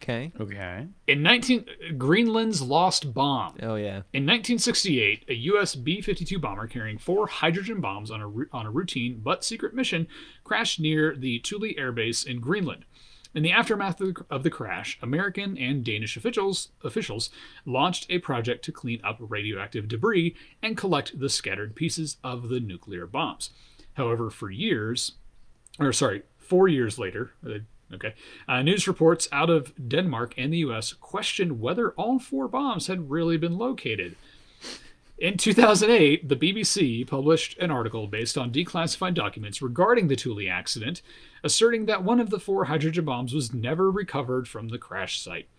Okay. Okay. In nineteen Greenland's lost bomb. Oh yeah. In nineteen sixty-eight, a U S B fifty-two bomber carrying four hydrogen bombs on a on a routine but secret mission crashed near the Thule Air Base in Greenland. In the aftermath of the, of the crash, American and Danish officials officials launched a project to clean up radioactive debris and collect the scattered pieces of the nuclear bombs. However, for years, or sorry, four years later, okay, uh, news reports out of Denmark and the U S questioned whether all four bombs had really been located. In two thousand eight, the B B C published an article based on declassified documents regarding the Thule accident, asserting that one of the four hydrogen bombs was never recovered from the crash site.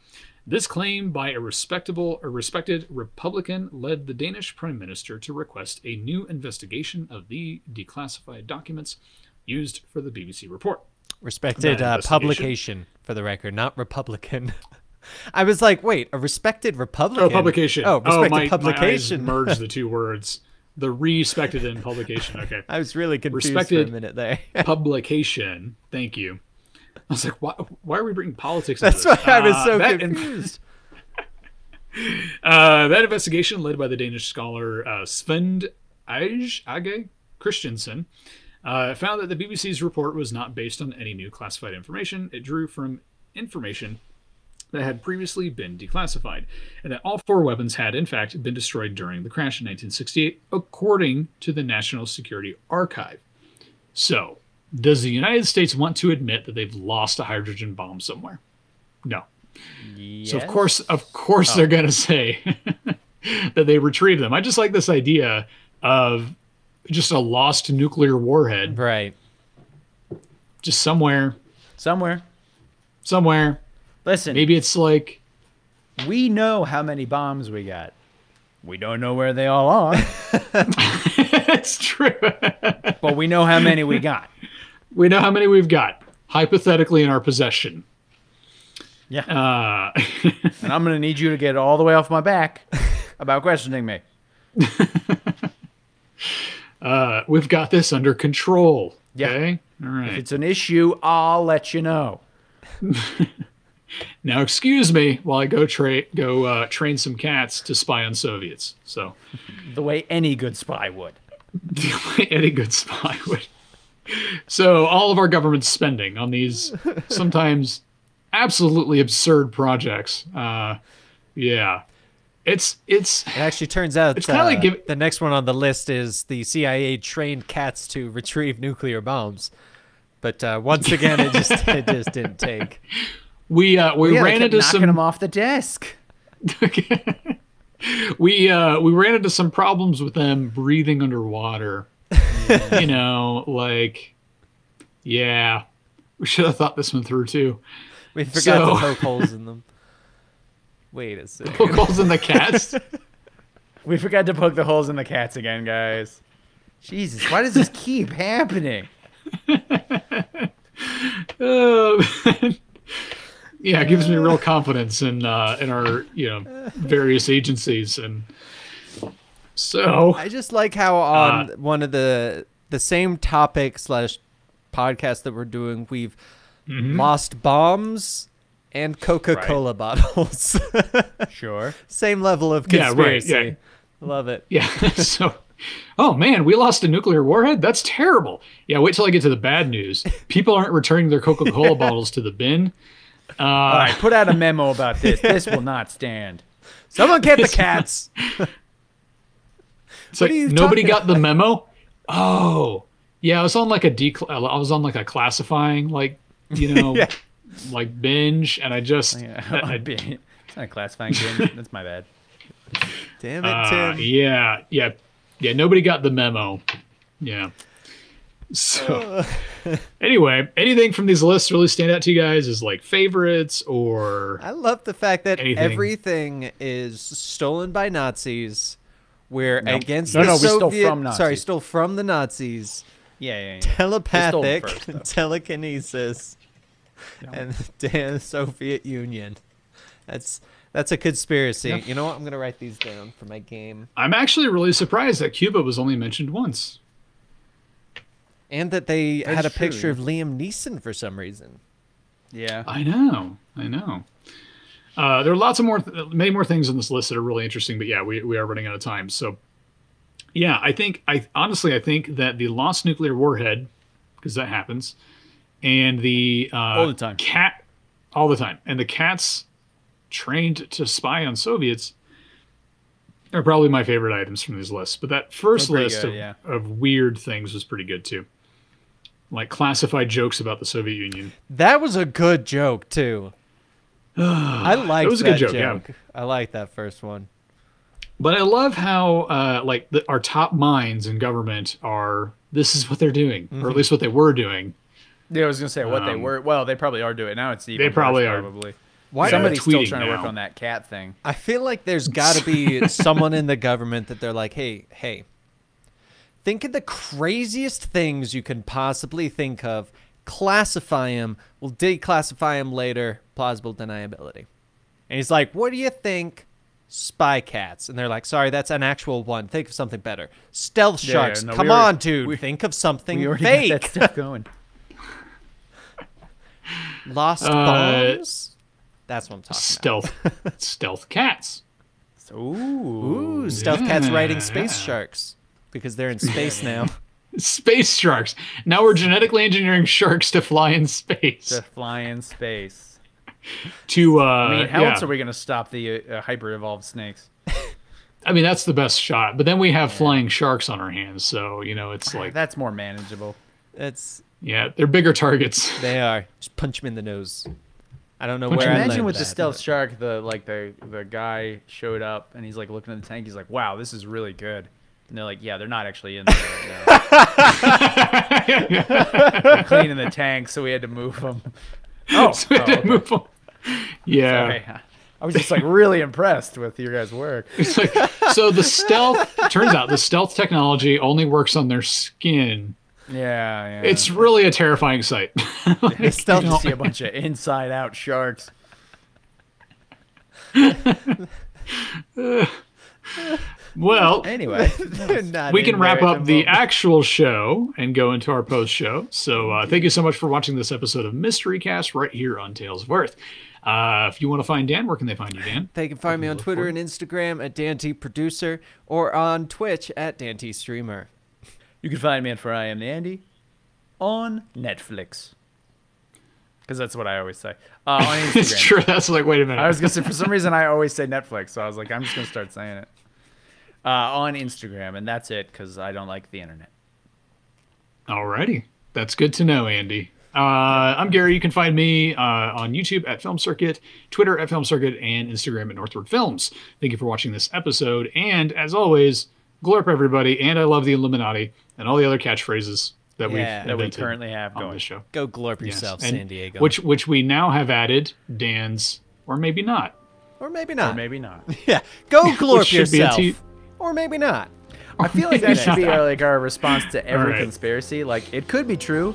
This claim by a respectable or respected Republican led the Danish Prime Minister to request a new investigation of the declassified documents used for the B B C report. Respected uh, publication, for the record, not Republican. I was like, wait, a respected Republican? Oh, publication. Oh, respected oh, my, publication. My eyes merged the two words. The respected and publication. Okay. I was really confused respected for a minute there. publication. Thank you. I was like, why, why are we bringing politics into this? That's why I was so uh, confused. That, uh, that investigation, led by the Danish scholar uh, Svend Age, Age Christensen, uh, found that the B B C's report was not based on any new classified information. It drew from information that had previously been declassified, and that all four weapons had, in fact, been destroyed during the crash in nineteen sixty-eight, according to the National Security Archive. So, does the United States want to admit that they've lost a hydrogen bomb somewhere? No. Yes. So, of course, of course oh. they're going to say that they retrieved them. I just like this idea of just a lost nuclear warhead. Right. Just somewhere. Somewhere. Somewhere. Listen, maybe it's like, we know how many bombs we got. We don't know where they all are. It's true. But we know how many we got. We know how many we've got, hypothetically, in our possession. Yeah. Uh, and I'm going to need you to get all the way off my back about questioning me. uh, we've got this under control. Yeah. Okay? All right. If it's an issue, I'll let you know. Now, excuse me while I go tra- go uh, train some cats to spy on Soviets. So, the way any good spy would. The way any good spy would. So, all of our government's spending on these sometimes absolutely absurd projects. Uh, yeah, it's it's. It actually turns out it's uh, like give- the next one on the list is the C I A trained cats to retrieve nuclear bombs, but uh, once again, it just it just didn't take. We uh, we yeah, ran into some knocking them off the desk. we uh, we ran into some problems with them breathing underwater. you know, like yeah, we should have thought this one through too. We forgot so, to poke holes in them. Wait a second. Poke holes in the cats. We forgot to poke the holes in the cats again, guys. Jesus, why does this keep happening? oh. Man. Yeah, it gives me real confidence in uh, in our you know various agencies, and so I just like how on uh, one of the the same topic slash podcast that we're doing, we've mm-hmm. lost bombs and Coca-Cola right. bottles. Sure, same level of conspiracy. Yeah, right, yeah. Love it. Yeah. So, oh man, we lost a nuclear warhead. That's terrible. Yeah, wait till I get to the bad news. People aren't returning their Coca-Cola yeah. bottles to the bin. Uh, All right, put out a memo about this. This will not stand. Someone get the cats. It's like nobody got about? the memo. Oh, yeah. I was on like a de- I was on like a classifying, like you know, yeah. like binge, and I just yeah, oh, I, it's not a classifying binge. That's my bad. Damn it, Tim. Uh, yeah, yeah, yeah. Nobody got the memo. Yeah. So anyway, anything from these lists really stand out to you guys as like favorites or I love the fact that anything. Everything is stolen by Nazis. We're nope. against no, the no, Soviet, we stole from Nazis. Sorry, stole from the Nazis. Yeah, yeah, yeah. Telepathic, first, telekinesis, no. and the damn Soviet Union. That's that's a conspiracy. Yep. You know what? I'm going to write these down for my game. I'm actually really surprised that Cuba was only mentioned once. And that they That's had a true. picture of Liam Neeson for some reason. Yeah. I know. I know. Uh, there are lots of more, th- many more things on this list that are really interesting, but yeah, we, we are running out of time. So yeah, I think, I honestly, I think that the lost nuclear warhead, because that happens, and the, uh, all the time. cat, all the time. And the cats trained to spy on Soviets are probably my favorite items from these lists. But that first list good, of, yeah. of weird things was pretty good, too. Like classified jokes about the Soviet Union. That was a good joke, too. I liked it was a that good joke. joke. Yeah. I liked that first one. But I love how uh, like the, our top minds in government are, this is what they're doing, mm-hmm. or at least what they were doing. Yeah, I was going to say what um, they were. Well, they probably are doing it now. It's even They probably worse, are. Probably. Why somebody's still trying now. to work on that cat thing? I feel like there's got to be someone in the government that they're like, hey, hey, think of the craziest things you can possibly think of. Classify them. We'll declassify them later. Plausible deniability. And he's like, what do you think? Spy cats. And they're like, sorry, that's an actual one. Think of something better. Stealth yeah, sharks. No, Come we already, on, dude. We, think of something we already fake. Got that stuff going. Lost uh, bombs. That's what I'm talking stealth, about. Stealth, stealth cats. Ooh, Ooh stealth yeah, cats riding space yeah. sharks because they're in space now. Space sharks. Now we're genetically engineering sharks to fly in space. To fly in space. to uh, I mean, how yeah. else are we going to stop the uh, hyper-evolved snakes? I mean, that's the best shot. But then we have yeah. flying sharks on our hands, so you know it's like that's more manageable. That's yeah, they're bigger targets. They are. Just punch them in the nose. I don't know punch where. I imagine with that, the stealth but... shark, the like the the guy showed up and he's like looking at the tank. He's like, "Wow, this is really good." And they're like, yeah, they're not actually in there right now. They're cleaning the tank, so we had to move them. Oh, so we had oh, to okay. move them. Yeah. Sorry. I was just like really impressed with your guys' work. It's like, so the stealth, turns out the stealth technology only works on their skin. Yeah, yeah. It's really a terrifying sight. Like, it's stealth to see a bunch of inside out sharks. uh. Well, anyway, we can wrap up the actual show and go into our post show. So uh, thank you so much for watching this episode of Mystery Cast right here on Tales of Earth. Uh, if you want to find Dan, where can they find you, Dan? They can find me on Twitter and Instagram at DanTProducer or on Twitch at DanTStreamer. You can find me at For I Am the Andy on Netflix. Because that's what I always say. Uh, on Instagram. It's true. That's like, wait a minute. I was going to say, for some reason, I always say Netflix. So I was like, I'm just going to start saying it. Uh, on Instagram, and that's it, because I don't like the internet. Alrighty. That's good to know, Andy. Uh, I'm Gary. You can find me uh, on YouTube at Film Circuit, Twitter at Film Circuit, and Instagram at Northward Films. Thank you for watching this episode, and as always, glorp everybody, and I love the Illuminati, and all the other catchphrases that, yeah, we've that we currently have going on this show. Go glorp yourself, yes. San Diego. Which, which we now have added Dan's, or maybe not. Or maybe not. Or maybe not. Yeah. Go glorp yourself. Or maybe not. I feel like that should be our, like, our response to every right. conspiracy. Like, it could be true,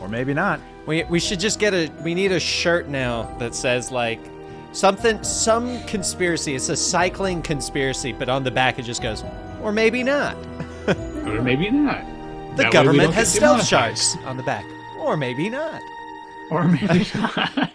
or maybe not. We we should just get a. We need a shirt now that says like something. Some conspiracy. It's a cycling conspiracy, but on the back it just goes, or maybe not. Or maybe not. The that government has stealth sharks on the back. Or maybe not. Or maybe not.